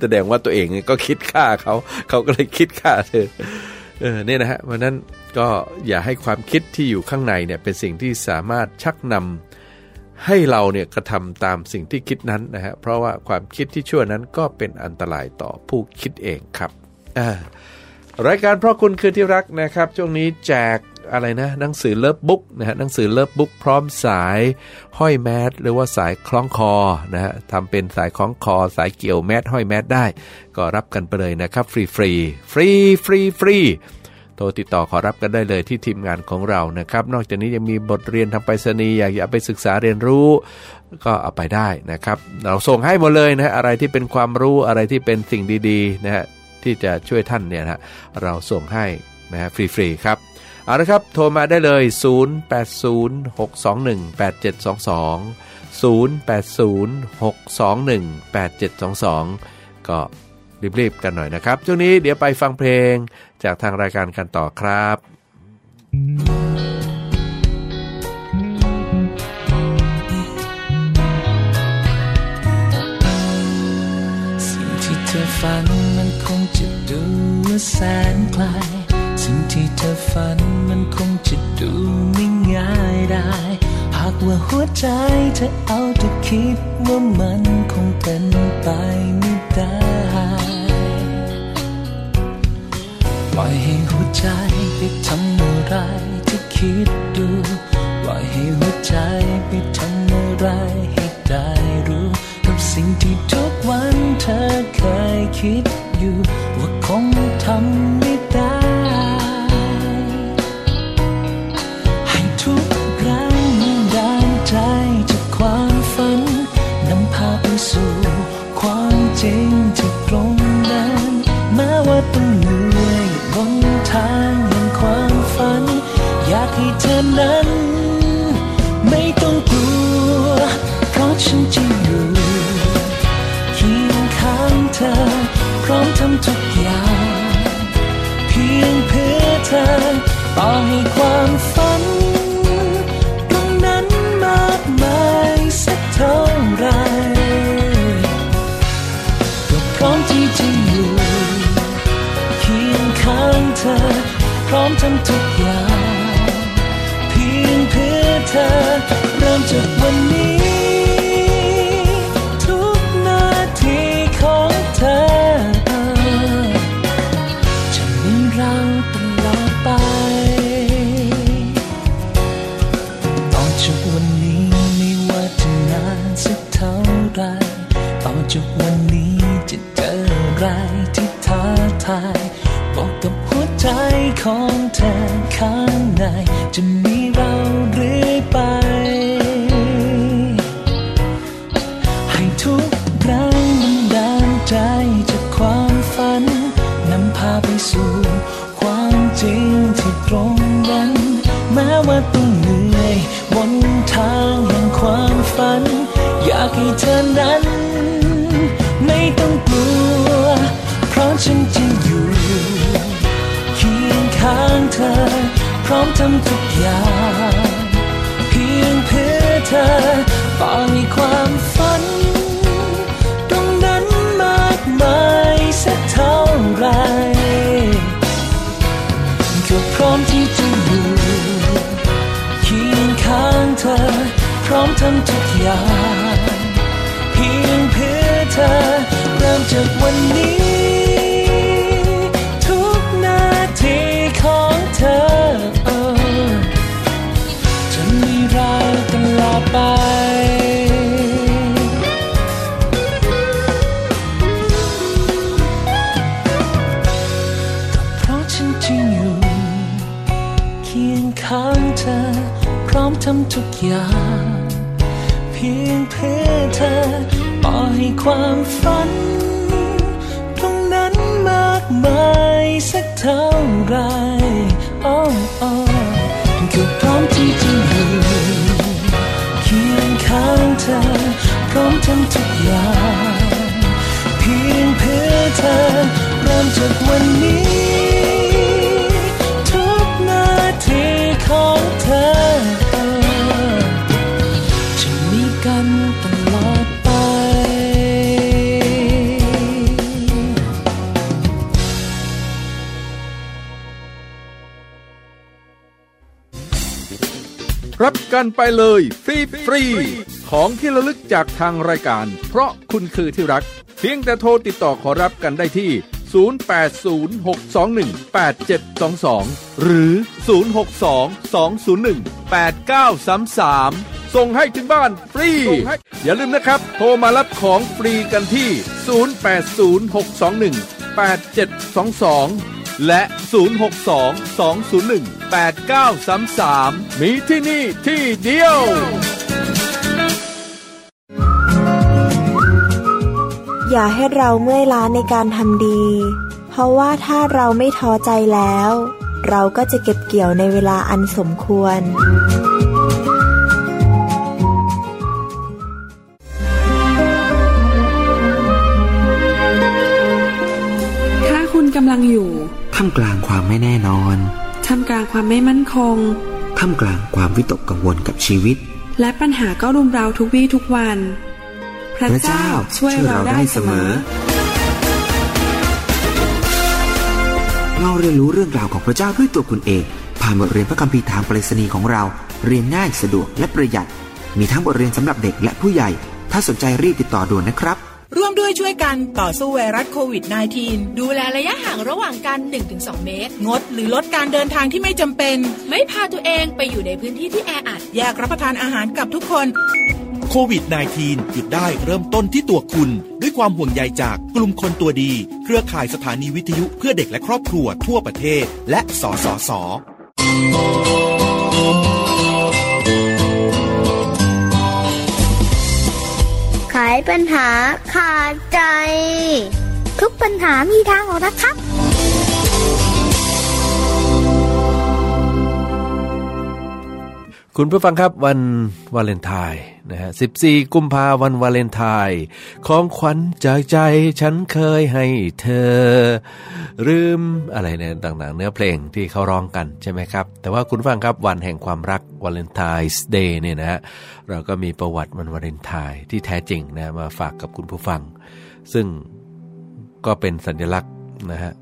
แสดงว่าตัวเองก็คิดฆ่าเขาเขาก็เลยคิดฆ่าเธอเออเนี่ยนะฮะวันนั้นก็อย่าให้ความคิดที่อยู่ข้างในเนี่ยเป็นสิ่งที่สามารถชักนำให้เราเนี่ยกระทำตามสิ่งที่คิดนั้นนะฮะเพราะว่าความคิดที่ชั่วนั้นก็เป็นอันตรายต่อผู้คิดเองครับอ่ารายการเพราะคุณคือที่รักนะครับช่วงนี้แจกอะไรนะหนังสือเลิฟบุ๊กนะฮะหนังสือเลิฟบุ๊กพร้อมสายห้อยแมสหรือว่าสายคล้องคอนะฮะทำเป็นสายคล้องคอสายเกี่ยวแมสห้อยแมสได้ก็รับกันไปเลยนะครับฟรีฟรีฟรีฟรีฟรีโทรติดต่อขอรับกันได้เลยที่ทีมงานของเรานะครับนอกจากนี้ยังมีบทเรียนทางไปรษณีย์อยากจะไปศึกษาเรียนรู้ก็เอาไปได้นะครับเราส่งให้หมดเลยนะอะไรที่เป็นความรู้อะไรที่เป็นสิ่งดีๆนะฮะที่จะช่วยท่านเนี่ยนะเราส่งให้นะฮะฟรีๆครับเอาละครับโทรมาได้เลยศูนย์ แปด ศูนย์ หก สอง หนึ่ง แปด เจ็ด สอง สอง ศูนย์ แปด ศูนย์ หก สอง หนึ่ง แปด เจ็ด สอง สองก็รีบๆกันหน่อยนะครับช่วงนี้เดี๋ยวไปฟังเพลงจากทางรายการกันต่อครับสิ่งที่เธอฝันมันคงจะดูแสนไกลสิ่งที่เธอฝันมันคงจะดูไม่ ใจเธอเอาแต่คิดว่ามันคงเป็นไปไม่ได้ปล่อยให้หัวใจไปทำอะไรที่คิดดูปล่อยให้หัวใจไปทำอะไรให้ได้รู้กับสิ่งที่ทุกวันเธอเคยคิดอยู่ว่าคงทำไม่ได้ให้ทุกครั้งมันด่างใจจากความฝันนำพาไปสู่ความจริงที่ตรงนั้นแม้ว่าต้องเหนื่อยบนทางแห่งความฝันอยากให้เธอนั้นไม่ต้องกลัวเพราะฉันจะอยู่เคียงข้างเธอพร้อมทำทุกอย่างเพียงเพื่อเธอต่อให้ความฝันตรงนั้นมากมายสักเท่าไรก็พร้อมที่จะอยู่เคียงข้างเธอพร้อมทำทุกอย่างเพียงเพื่อเธอเริ่มจากวันนี้จากวันนี้จะเจออะไรที่ท้าทายบอกกับหัวใจของเธอข้างในจะมีเราเรื่อยไปให้ทุกครั้งมันด่างใจจากความฝันนำพาไปสู่ความจริงที่ตรงนั้นแม้ว่าต้องเหนื่อยบนทางแห่งความฝันอยากให้เธอนั้นไม่ต้องกลัวเพราะฉันจะอยู่เคียงข้างเธอพร้อมทำทุกอย่างเพียงเพื่อเธอต่อมีความฝันตรงนั้นมากมายสักเท่าไรก็พร้อมที่จะอยู่เคียงข้างเธอพร้อมทำทุกอย่างเพียงเพื่อเธอเริ่มจากวันนี้ทุกนาทีของเธอจะมีเราตลอดไปก็เพราะฉันจึงอยู่เคียงข้างเธอพร้อมทำทุกอย่างเพียงเพื่อเธอปล่อยให้ความฝันตรงนั้นมากมายสักเท่าไรอ้ออ้อก็พร้อมที่จะอยู่เคียงข้างเธอพร้อมทำทุกอย่างเพียงเพื่อเธอเริ่มจากวันนี้ทุกนาทีของเธอรับกันไปเลยฟรีฟรีของที่ระลึกจากทางรายการเพราะคุณคือที่รักเพียงแต่โทรติดต่อขอรับกันได้ที่ศูนย์ แปด ศูนย์ หก สอง หนึ่ง แปด เจ็ด สอง สองหรือศูนย์ หก สอง สอง ศูนย์ หนึ่ง แปด เก้า สาม สามส่งให้ถึงบ้านฟรีอย่าลืมนะครับโทรมารับของฟรีกันที่ศูนย์ แปด ศูนย์ หก สอง หนึ่ง แปด เจ็ด สอง สองและศูนย์ หก สอง สอง ศูนย์ หนึ่ง แปด เก้า สาม สามมีที่นี่ที่เดียวอย่าให้เราเมื่อยล้าในการทำดีเพราะว่าถ้าเราไม่ท้อใจแล้วเราก็จะเก็บเกี่ยวในเวลาอันสมควรกำลังอยู่ท่ามกลางความไม่แน่นอนท่ามกลางความไม่มั่นคงท่ามกลางความวิตกกังวลกับชีวิตและปัญหาก็รุมเร้าทุกวี่ทุกวันพระเจ้าช่วยเราได้เสมอเราเรียนรู้เรื่องราวของพระเจ้าด้วยตัวคุณเองผ่านบทเรียนพระคัมภีร์ทางไปรษณีย์ของเราเรียนง่ายสะดวกและประหยัด มีทั้งบทเรียนสำหรับเด็กและผู้ใหญ่ถ้าสนใจรีบติดต่อด่วนนะครับร่วมด้วยช่วยกันต่อสู้ไวรัสโควิด สิบเก้า ดูแลระยะห่างระหว่างกัน หนึ่งถึงสอง เมตรงดหรือลดการเดินทางที่ไม่จำเป็นไม่พาตัวเองไปอยู่ในพื้นที่ที่แออัดแยกรับประทานอาหารกับทุกคนโควิด สิบเก้า หยุดได้เริ่มต้นที่ตัวคุณด้วยความห่วงใยจากกลุ่มคนตัวดีเครือข่ายสถานีวิทยุเพื่อเด็กและครอบครัวทั่วประเทศและสสสไขปัญหาขาดใจทุกปัญหามีทางออกนะครับคุณผู้ฟังครับวันวาเลนไทน์นะฮะสิบสี่กุมภาพันธ์วันวาเลนไทน์ของขวัญจากใจฉันเคยให้เธอลืมอะไรเนี่ยต่างๆเนื้อเพลงที่เขาร้องกันใช่ไหมครับแต่ว่าคุณผู้ฟังครับวันแห่งความรักวาเลนไทน์เดย์เนี่ยนะฮะเราก็มีประวัติวันวาเลนไทน์ที่แท้จริงนะมาฝากกับคุณผู้ฟังซึ่งก็เป็นสัญลักษณ์นะฮะ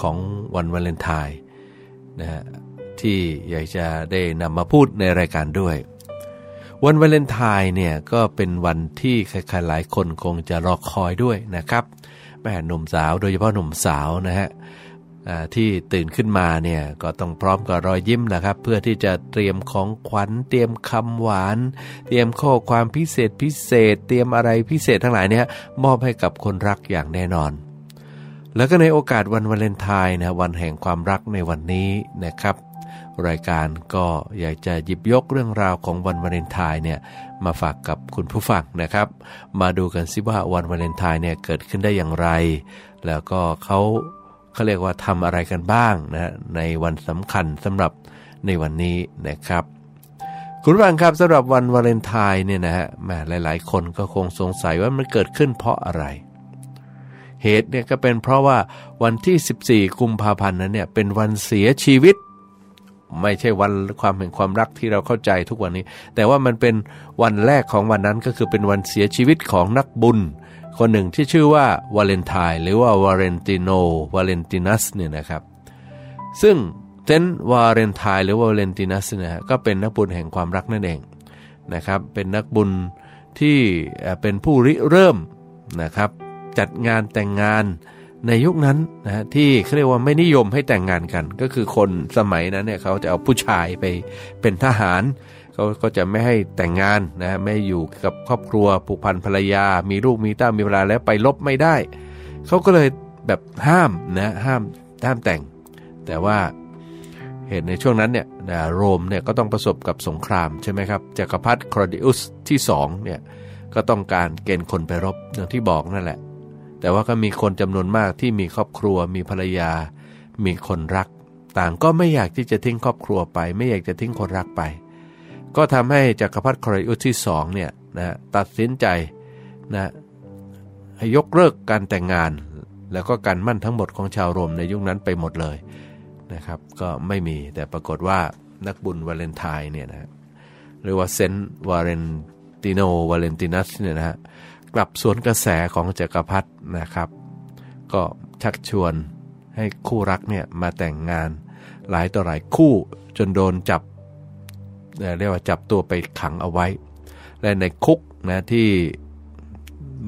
ของวันวาเลนไทน์นะฮะที่อยากจะได้นำมาพูดในรายการด้วยวันวาเลนไทน์เนี่ยก็เป็นวันที่ใครๆหลายคนคงจะรอคอยด้วยนะครับแม่หนุ่มสาวโดยเฉพาะหนุ่มสาวนะฮะที่ตื่นขึ้นมาเนี่ยก็ต้องพร้อมกับรอยยิ้มนะครับเพื่อที่จะเตรียมของขวัญเตรียมคำหวานเตรียมข้อความพิเศษพิเศษเตรียมอะไรพิเศษทั้งหลายเนี่ยมอบให้กับคนรักอย่างแน่นอนแล้วก็ในโอกาสวันวาเลนไทน์นะวันแห่งความรักในวันนี้นะครับรายการก็อยากจะหยิบยกเรื่องราวของวันวาเลนไทน์เนี่ยมาฝากกับคุณผู้ฟังนะครับมาดูกันสิว่าวันวาเลนไทน์เนี่ยเกิดขึ้นได้อย่างไรแล้วก็เขาเขาเรียกว่าทำอะไรกันบ้างนะในวันสำคัญสำหรับในวันนี้นะครับคุณผู้ฟังครับสำหรับวันวาเลนไทน์เนี่ยนะฮะแม่หลายๆคนก็คงสงสัยว่ามันเกิดขึ้นเพราะอะไรเหตุเนี่ยก็เป็นเพราะว่าวันที่สิบสี่กุมภาพันธ์นั้นเนี่ยเป็นวันเสียชีวิตไม่ใช่วันความแห่งความรักที่เราเข้าใจทุกวันนี้แต่ว่ามันเป็นวันแรกของวันนั้นก็คือเป็นวันเสียชีวิตของนักบุญคนหนึ่งที่ชื่อว่าวาเลนไทน์หรือว่าวาเลนติโนวาเลนตินัสเนี่ยนะครับซึ่งเซนต์วาเลนไทน์หรือวาเลนตินัสเนี่ยก็เป็นนักบุญแห่งความรักนั่นเองนะครับเป็นนักบุญที่เป็นผู้ริเริ่มนะครับจัดงานแต่งงานในยุคนั้นนะฮะที่เขาเรียกว่าไม่นิยมให้แต่งงานกันก็คือคนสมัยนั้นเนี่ยเขาจะเอาผู้ชายไปเป็นทหารเขาก็จะไม่ให้แต่งงานนะไม่อยู่กับครอบครัวผูกพันภรรยามีลูกมีเต้ามีเวลาแล้วไปลบไม่ได้เขาก็เลยแบบห้ามนะห้ามห้ามแต่งแต่ว่าเหตุในช่วงนั้นเนี่ยโรมเนี่ยก็ต้องประสบกับสงครามใช่ไหมครับจักรพรรดิคลอดิอุสที่สองเนี่ยก็ต้องการเกณฑ์คนไปรบอย่างที่บอกนั่นแหละแต่ว่าก็มีคนจำนวนมากที่มีครอบครัวมีภรรยามีคนรักต่างก็ไม่อยากที่จะทิ้งครอบครัวไปไม่อยากจะทิ้งคนรักไปก็ทำให้จักรพรรดิคลอดิอุสที่สองเนี่ยนะตัดสินใจนะให้ยกเลิกการแต่งงานแล้วก็การมั่นทั้งหมดของชาวโรมในยุคนั้นไปหมดเลยนะครับก็ไม่มีแต่ปรากฏว่านักบุญวาเลนไทน์เนี่ยนะหรือว่าเซนต์วาเลนติโนวาเลนตินัสเนี่ยนะฮะกลับสวนกระแสของจักรพรรดินะครับก็ชักชวนให้คู่รักเนี่ยมาแต่งงานหลายต่อหลายคู่จนโดนจับเรียกว่าจับตัวไปขังเอาไว้และในคุกนะที่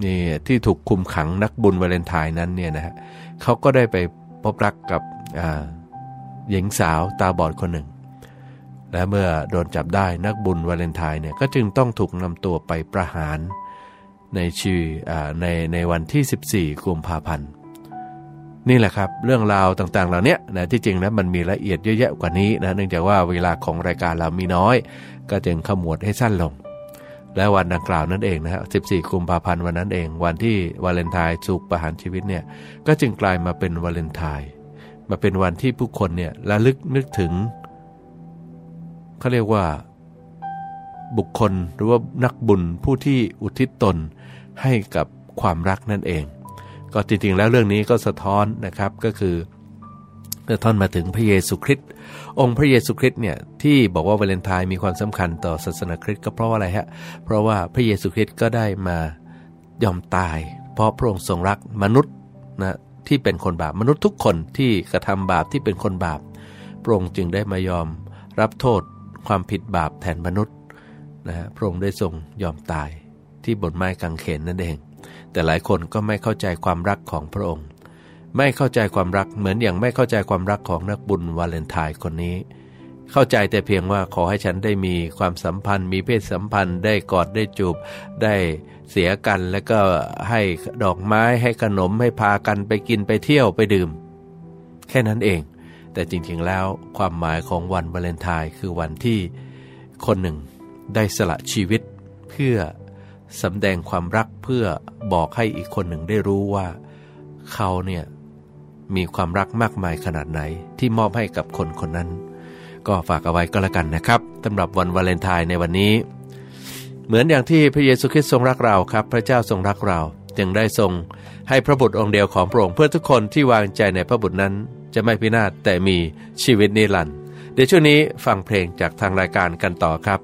นี่ที่ถูกคุมขังนักบุญวาเลนไทน์นั้นเนี่ยนะฮะเขาก็ได้ไปพบรักกับหญิงสาวตาบอดคนหนึ่งและเมื่อโดนจับได้นักบุญวาเลนไทน์เนี่ยก็จึงต้องถูกนำตัวไปประหารในชีในในวันที่สิบสี่กุมภาพันธ์นี่แหละครับเรื่องราวต่างๆเหล่านี้นะที่จริงนะมันมีละเอียดเยอะแยะกว่านี้นะเนื่องจากว่าเวลาของรายการเรามีน้อยก็จึงขมวดให้สั้นลงและวันดังกล่าวนั่นเองนะฮะสิบสี่กุมภาพันธ์วันนั้นเองวันที่วาเลนไทน์ถูกประหารชีวิตเนี่ยก็จึงกลายมาเป็นวาเลนไทน์มาเป็นวันที่ผู้คนเนี่ยระลึกนึกถึงเขาเรียกว่าบุคคลหรือว่านักบุญผู้ที่อุทิศตนให้กับความรักนั่นเองก็จริงๆแล้วเรื่องนี้ก็สะท้อนนะครับก็คือสะท้อนมาถึงพระเยซูคริสต์องค์พระเยซูคริสต์เนี่ยที่บอกว่าวาเลนไทน์มีความสำคัญต่อศาสนาคริสต์ก็เพราะอะไรฮะเพราะว่าพระเยซูคริสต์ก็ได้มายอมตายเพราะพระองค์ทรงรักมนุษย์นะที่เป็นคนบาปมนุษย์ทุกคนที่กระทำบาปที่เป็นคนบาปพระองค์จึงได้มายอมรับโทษความผิดบาปแทนมนุษย์ นะฮะพระองค์ได้ทรงยอมตายที่บนไม้กางเขนนั่นเองแต่หลายคนก็ไม่เข้าใจความรักของพระองค์ไม่เข้าใจความรักเหมือนอย่างไม่เข้าใจความรักของนักบุญวาเลนไทน์คนนี้เข้าใจแต่เพียงว่าขอให้ฉันได้มีความสัมพันธ์มีเพศสัมพันธ์ได้กอดได้จูบได้เสียกันแล้วก็ให้ดอกไม้ให้ขนมให้พากันไปกินไปเที่ยวไปดื่มแค่นั้นเองแต่จริงๆแล้วความหมายของวันวาเลนไทน์คือวันที่คนหนึ่งได้สละชีวิตเพื่อสำแดงความรักเพื่อบอกให้อีกคนหนึ่งได้รู้ว่าเขาเนี่ยมีความรักมากมายขนาดไหนที่มอบให้กับคนคนนั้นก็ฝากเอาไว้ก็แล้วกันนะครับสำหรับวันวาเลนไทน์ในวันนี้เหมือนอย่างที่พระเยซูคริสต์ทรงรักเราครับพระเจ้าทรงรักเราจึงได้ทรงให้พระบุตรองค์เดียวของพระองค์เพื่อทุกคนที่วางใจในพระบุตรนั้นจะไม่พินาศแต่มีชีวิตนิรันดร์เดี๋ยวช่วงนี้ฟังเพลงจากทางรายการกันต่อครับ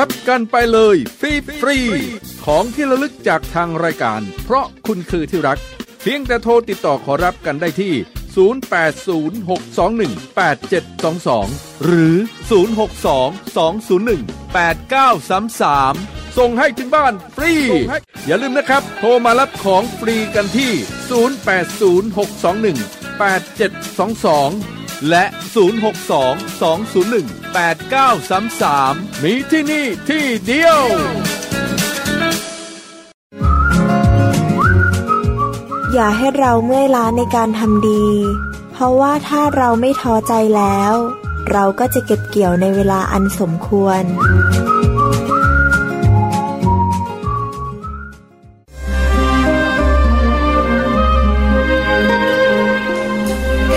รับกันไปเลยฟรีฟรีของที่ระลึกจากทางรายการเพราะคุณคือที่รัก พียงแต่โทรติดต่อขอรับกันได้ที่ศูนย์ แปด ศูนย์ หก สอง หนึ่ง แปด เจ็ด สอง สองหรือศูนย์ หก สอง สอง ศูนย์ หนึ่ง แปด เก้า สาม สามส่งให้ถึงบ้านฟรีอย่าลืมนะครับโทรมารับของฟรีกันที่ศูนย์ แปด ศูนย์ หก สอง หนึ่ง แปด เจ็ด สอง สองและศูนย์ หก สอง สอง ศูนย์ หนึ่ง แปด เก้า สาม สามมีที่นี่ที่เดียวอย่าให้เราเมื่อยล้าในการทำดีเพราะว่าถ้าเราไม่ท้อใจแล้วเราก็จะเก็บเกี่ยวในเวลาอันสมควร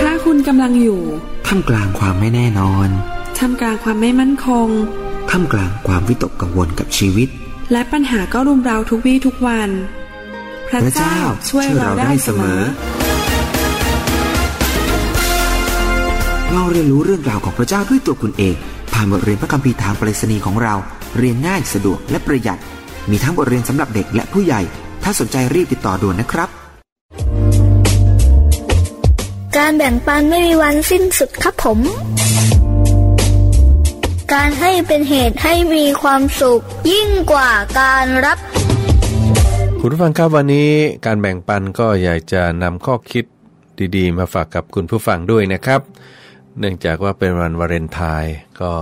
ถ้าคุณกำลังอยู่ท่ามกลางความไม่แน่นอนท่ามกลางความไม่มั่นคงท่ามกลางความวิตกกังวลกับชีวิตและปัญหาก็รุมเร้าทุกวี่ทุกวันพระเจ้าช่วยเราได้เสมอเราเรียนรู้เรื่องราวของพระเจ้าด้วยตัวคุณเองผ่านบทเรียนพระคัมภีร์ทางไปรษณีย์ของเราเรียนง่ายสะดวกและประหยัดมีทั้งบทเรียนสำหรับเด็กและผู้ใหญ่ถ้าสนใจรีบติดต่อด่วนนะครับการแบ่งปันไม่มีวันสิ้นสุดครับผมการให้เป็นเหตุให้มีความสุขยิ่งกว่าการรับคุณผู้ฟังครับวันนี้การแบ่งปันก็อยากจะนำข้อคิดดีๆมาฝากกับคุณผู้ฟังด้วยนะครับเนื่องจากว่าเป็นวันวาเลนไทน์ก็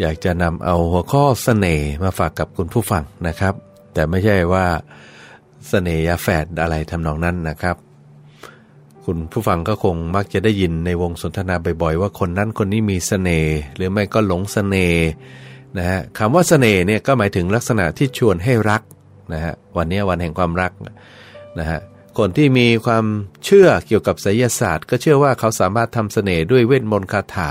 อยากจะนำเอาหัวข้อเสน่ห์มาฝากกับคุณผู้ฟังนะครับแต่ไม่ใช่ว่าเสน่ห์ยาแฝดอะไรทำนองนั้นนะครับคุณผู้ฟังก็คงมักจะได้ยินในวงสนทนาบ่อยๆว่าคนนั้นคนนี้มีเสน่ห์หรือไม่ก็หลงเสน่ห์นะฮะคำว่าเสน่ห์เนี่ยก็หมายถึงลักษณะที่ชวนให้รักนะฮะวันนี้วันแห่งความรักนะฮะคนที่มีความเชื่อเกี่ยวกับไสยศาสตร์ก็เชื่อว่าเขาสามารถทำเสน่ห์ด้วยเวทมนต์คาถา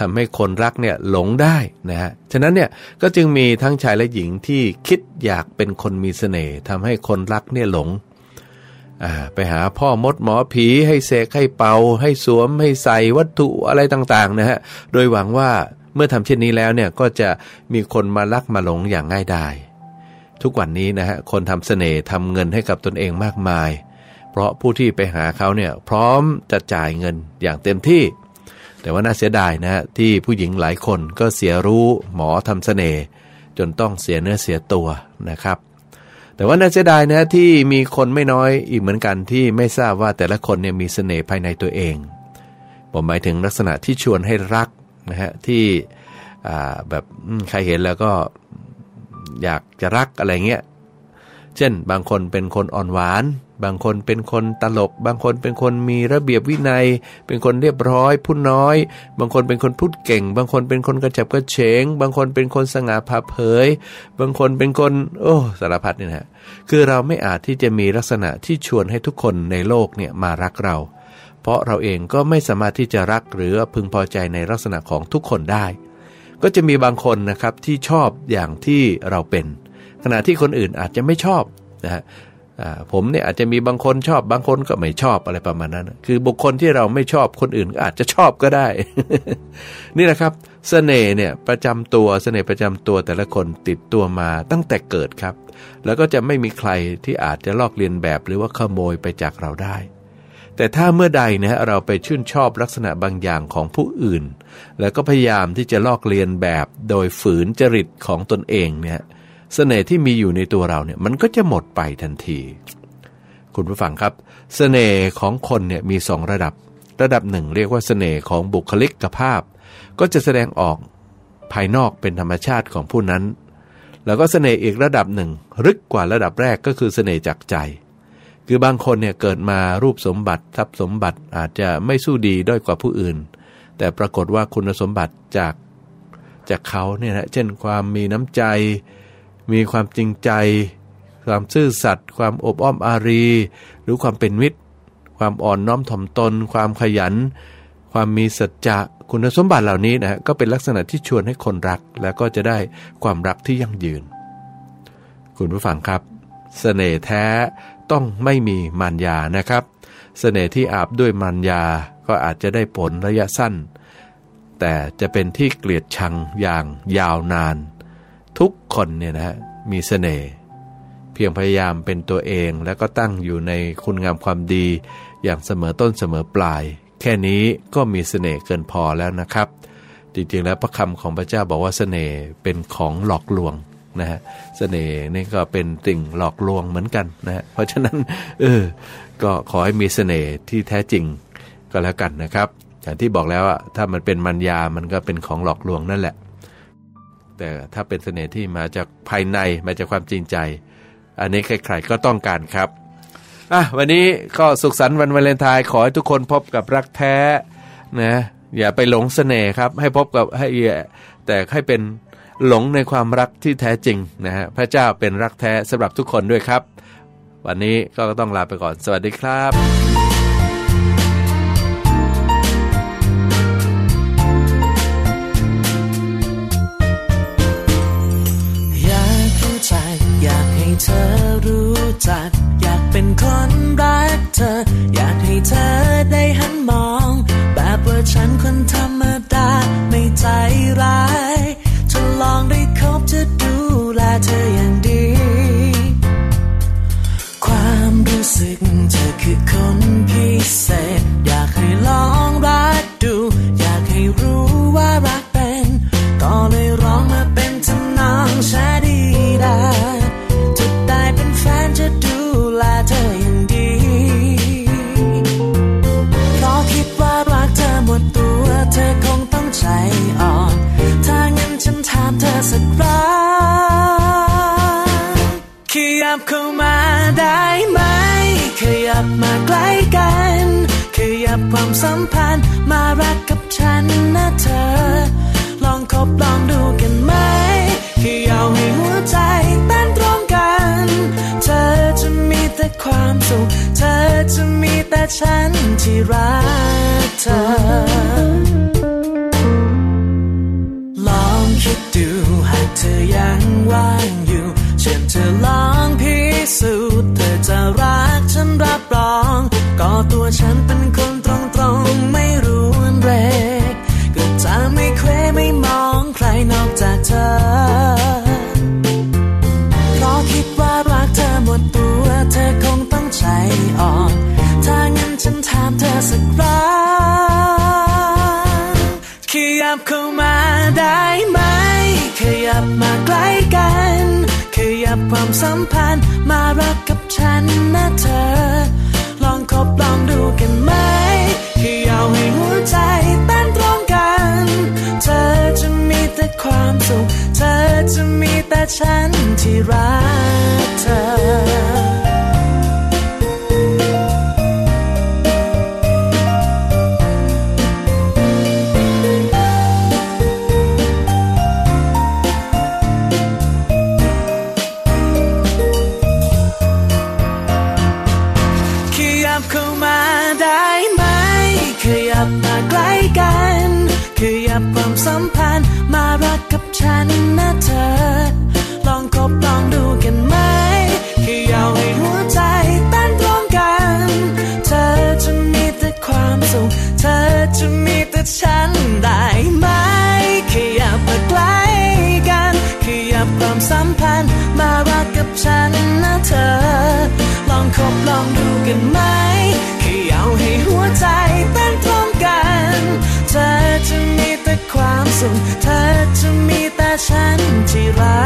ทำให้คนรักเนี่ยหลงได้นะฮะฉะนั้นเนี่ยก็จึงมีทั้งชายและหญิงที่คิดอยากเป็นคนมีเสน่ห์ทำให้คนรักเนี่ยหลงอ่าไปหาพ่อมดหมอผีให้เสกให้เป่าให้สวมให้ใส่วัตถุอะไรต่างๆนะฮะโดยหวังว่าเมื่อทำเช่นนี้แล้วเนี่ยก็จะมีคนมารักมาหลงอย่างง่ายดายทุกวันนี้นะฮะคนทำเสน่ห์ทำเงินให้กับตนเองมากมายเพราะผู้ที่ไปหาเขาเนี่ยพร้อมจะจ่ายเงินอย่างเต็มที่แต่ว่าน่าเสียดายนะฮะที่ผู้หญิงหลายคนก็เสียรู้หมอทำเสน่ห์จนต้องเสียเนื้อเสียตัวนะครับแต่ว่าน่าเสียดายนะที่มีคนไม่น้อยอีกเหมือนกันที่ไม่ทราบว่าแต่ละคนเนี่ยมีเสน่ห์ภายในตัวเองผมหมายถึงลักษณะที่ชวนให้รักนะฮะที่อ่าแบบใครเห็นแล้วก็อยากจะรักอะไรเงี้ยเช่นบางคนเป็นคนอ่อนหวานบางคนเป็นคนตลกบางคนเป็นคนมีระเบียบวินัยเป็นคนเรียบร้อยพูดน้อยบางคนเป็นคนพูดเก่งบางคนเป็นคนกระฉับกระเฉงบางคนเป็นคนสง่าผ่าเผยบางคนเป็นคนโอ้สารพัดเนี่ยนะคือเราไม่อาจที่จะมีลักษณะที่ชวนให้ทุกคนในโลกเนี่ยมารักเราเพราะเราเองก็ไม่สามารถที่จะรักหรือพึงพอใจในลักษณะของทุกคนได้ก็จะมีบางคนนะครับที่ชอบอย่างที่เราเป็นขณะที่คนอื่นอาจจะไม่ชอบนะฮะผมเนี่ยอาจจะมีบางคนชอบบางคนก็ไม่ชอบอะไรประมาณนั้นคือบุคคลที่เราไม่ชอบคนอื่นก็อาจจะชอบก็ได้ นี่นะครับเสน่ห์เนี่ยประจำตัวเสน่ห์ประจำตัวแต่ละคนติดตัวมาตั้งแต่เกิดครับแล้วก็จะไม่มีใครที่อาจจะลอกเลียนแบบหรือว่าขโมยไปจากเราได้แต่ถ้าเมื่อใดนะฮะเราไปชื่นชอบลักษณะบางอย่างของผู้อื่นแล้วก็พยายามที่จะลอกเลียนแบบโดยฝืนจริตของตนเองเนี่ยเสน่ห์ที่มีอยู่ในตัวเราเนี่ยมันก็จะหมดไปทันทีคุณผู้ฟังครับเสน่ห์ของคนเนี่ยมีสองระดับระดับหนึ่งเรียกว่าเสน่ห์ของบุคลิกภาพก็จะแสดงออกภายนอกเป็นธรรมชาติของผู้นั้นแล้วก็เสน่ห์อีกระดับหนึ่งลึกกว่าระดับแรกก็คือเสน่ห์จากใจคือบางคนเนี่ยเกิดมารูปสมบัติทรัพย์สมบัติอาจจะไม่สู้ดีด้อยกว่าผู้อื่นแต่ปรากฏว่าคุณสมบัติจากจากเขาเนี่ยนะเช่นความมีน้ำใจมีความจริงใจความซื่อสัตย์ความอบอ้อมอารีหรือความเป็นมิตรความอ่อนน้อมถ่อมตนความขยันความมีสัจจะคุณสมบัติเหล่านี้นะฮะก็เป็นลักษณะที่ชวนให้คนรักแล้วก็จะได้ความรักที่ยั่งยืนคุณผู้ฟังครับเสน่ห์แท้ต้องไม่มีมารยานะครับเสน่ห์ที่อาบด้วยมารยาก็อาจจะได้ผลระยะสั้นแต่จะเป็นที่เกลียดชังอย่างยาวนานทุกคนเนี่ยนะฮะมีเสน่ห์ เพียงพยายามเป็นตัวเองและก็ตั้งอยู่ในคุณงามความดีอย่างเสมอต้นเสมอปลายแค่นี้ก็มีเสน่ห์เกินพอแล้วนะครับจริงๆแล้วพระคำของพระเจ้าบอกว่าเสน่ห์เป็นของหลอกลวงนะฮะเสน่ห์นี่ก็เป็นสิ่งหลอกลวงเหมือนกันนะฮะเพราะฉะนั้นเออก็ขอให้มีเสน่ห์ที่แท้จริงก็แล้วกันนะครับอย่างที่บอกแล้วอ่ะถ้ามันเป็นมัญญามันก็เป็นของหลอกลวงนั่นแหละแต่ถ้าเป็นเสน่ห์ที่มาจากภายในมาจากความจริงใจอันนี้ใครๆก็ต้องการครับอ่ะวันนี้ก็สุขสันต์วันวาเลนไทน์ขอให้ทุกคนพบกับรักแท้นะอย่าไปหลงเสน่ห์ครับให้พบกับให้แต่ให้เป็นหลงในความรักที่แท้จริงนะฮะพระเจ้าเป็นรักแท้สำหรับทุกคนด้วยครับวันนี้ก็ต้องลาไปก่อนสวัสดีครับเธอรู้จักอยากเป็นคนรักเธออยากให้เธอได้หันมองแบบว่าฉันคนธรรมดาไม่ใจร้ายจะลองได้คบจะดูแลเธออย่างดีความรู้สึกเธอคือคนพิเศษอยากให้ลองรักดูอยากให้รู้ว่ารักเป็นก็เลยร้องมาเป็นทำนองชาดีดาจะดูแลเธออย่างดีเพราะคิดว่ารักเธอหมดตัวเธอคงต้องใจอ่อนถ้างั้นฉันถามเธอสักครั้งขยับเข้ามาได้ไหมขยับมาใกล้กันขยับความสัมพันธ์มารักกับฉันนะเธอลองคบลองดูกันไหมขยับให้หัวใจเต้นตรงกันเธอจะมีแต่ความสุขเธอจะมีแต่ฉันที่รักเธอลองคิดดูหากเธอยังว่างอยู่เชิญเธอลองพิสูจน์เธอจะรักฉันรับรองก็ตัวฉันเป็นคนตรงๆไม่รุนแรงก็จะไม่เควไม่มองใครนอกจากเธอคิดว่ารักเธอหมดตัวเธอคงต้องใจอ่อนถ้างั้นฉันถามเธอสักครั้งขยับเข้ามาได้ไหมขยับมาใกล้กันขยับความสัมพันธ์มารักกับฉันนะเธอลองคบลองดูกันไหมขยับให้หัวใจเต้นตรงกันเธอจะมีแต่ความสุขเธอจะมีแต่ฉันที่รักเธอความสัมพันธ์มารักกับฉันนะเธอลองคบลองดูกันไหมขยับให้หัวใจเต้นตรงกันเธอจะมีแต่ความสุขเธอจะมีแต่ฉันได้ไหมขยับมาใกล้กันขยับความสัมพันธ์มารักกับฉันนะเธอลองคบลองดูกันไหมขยับให้หัวใจเต้นตรงกันเธอจะมีแต่ความสุขเธอจะมีแต่ฉันที่รัก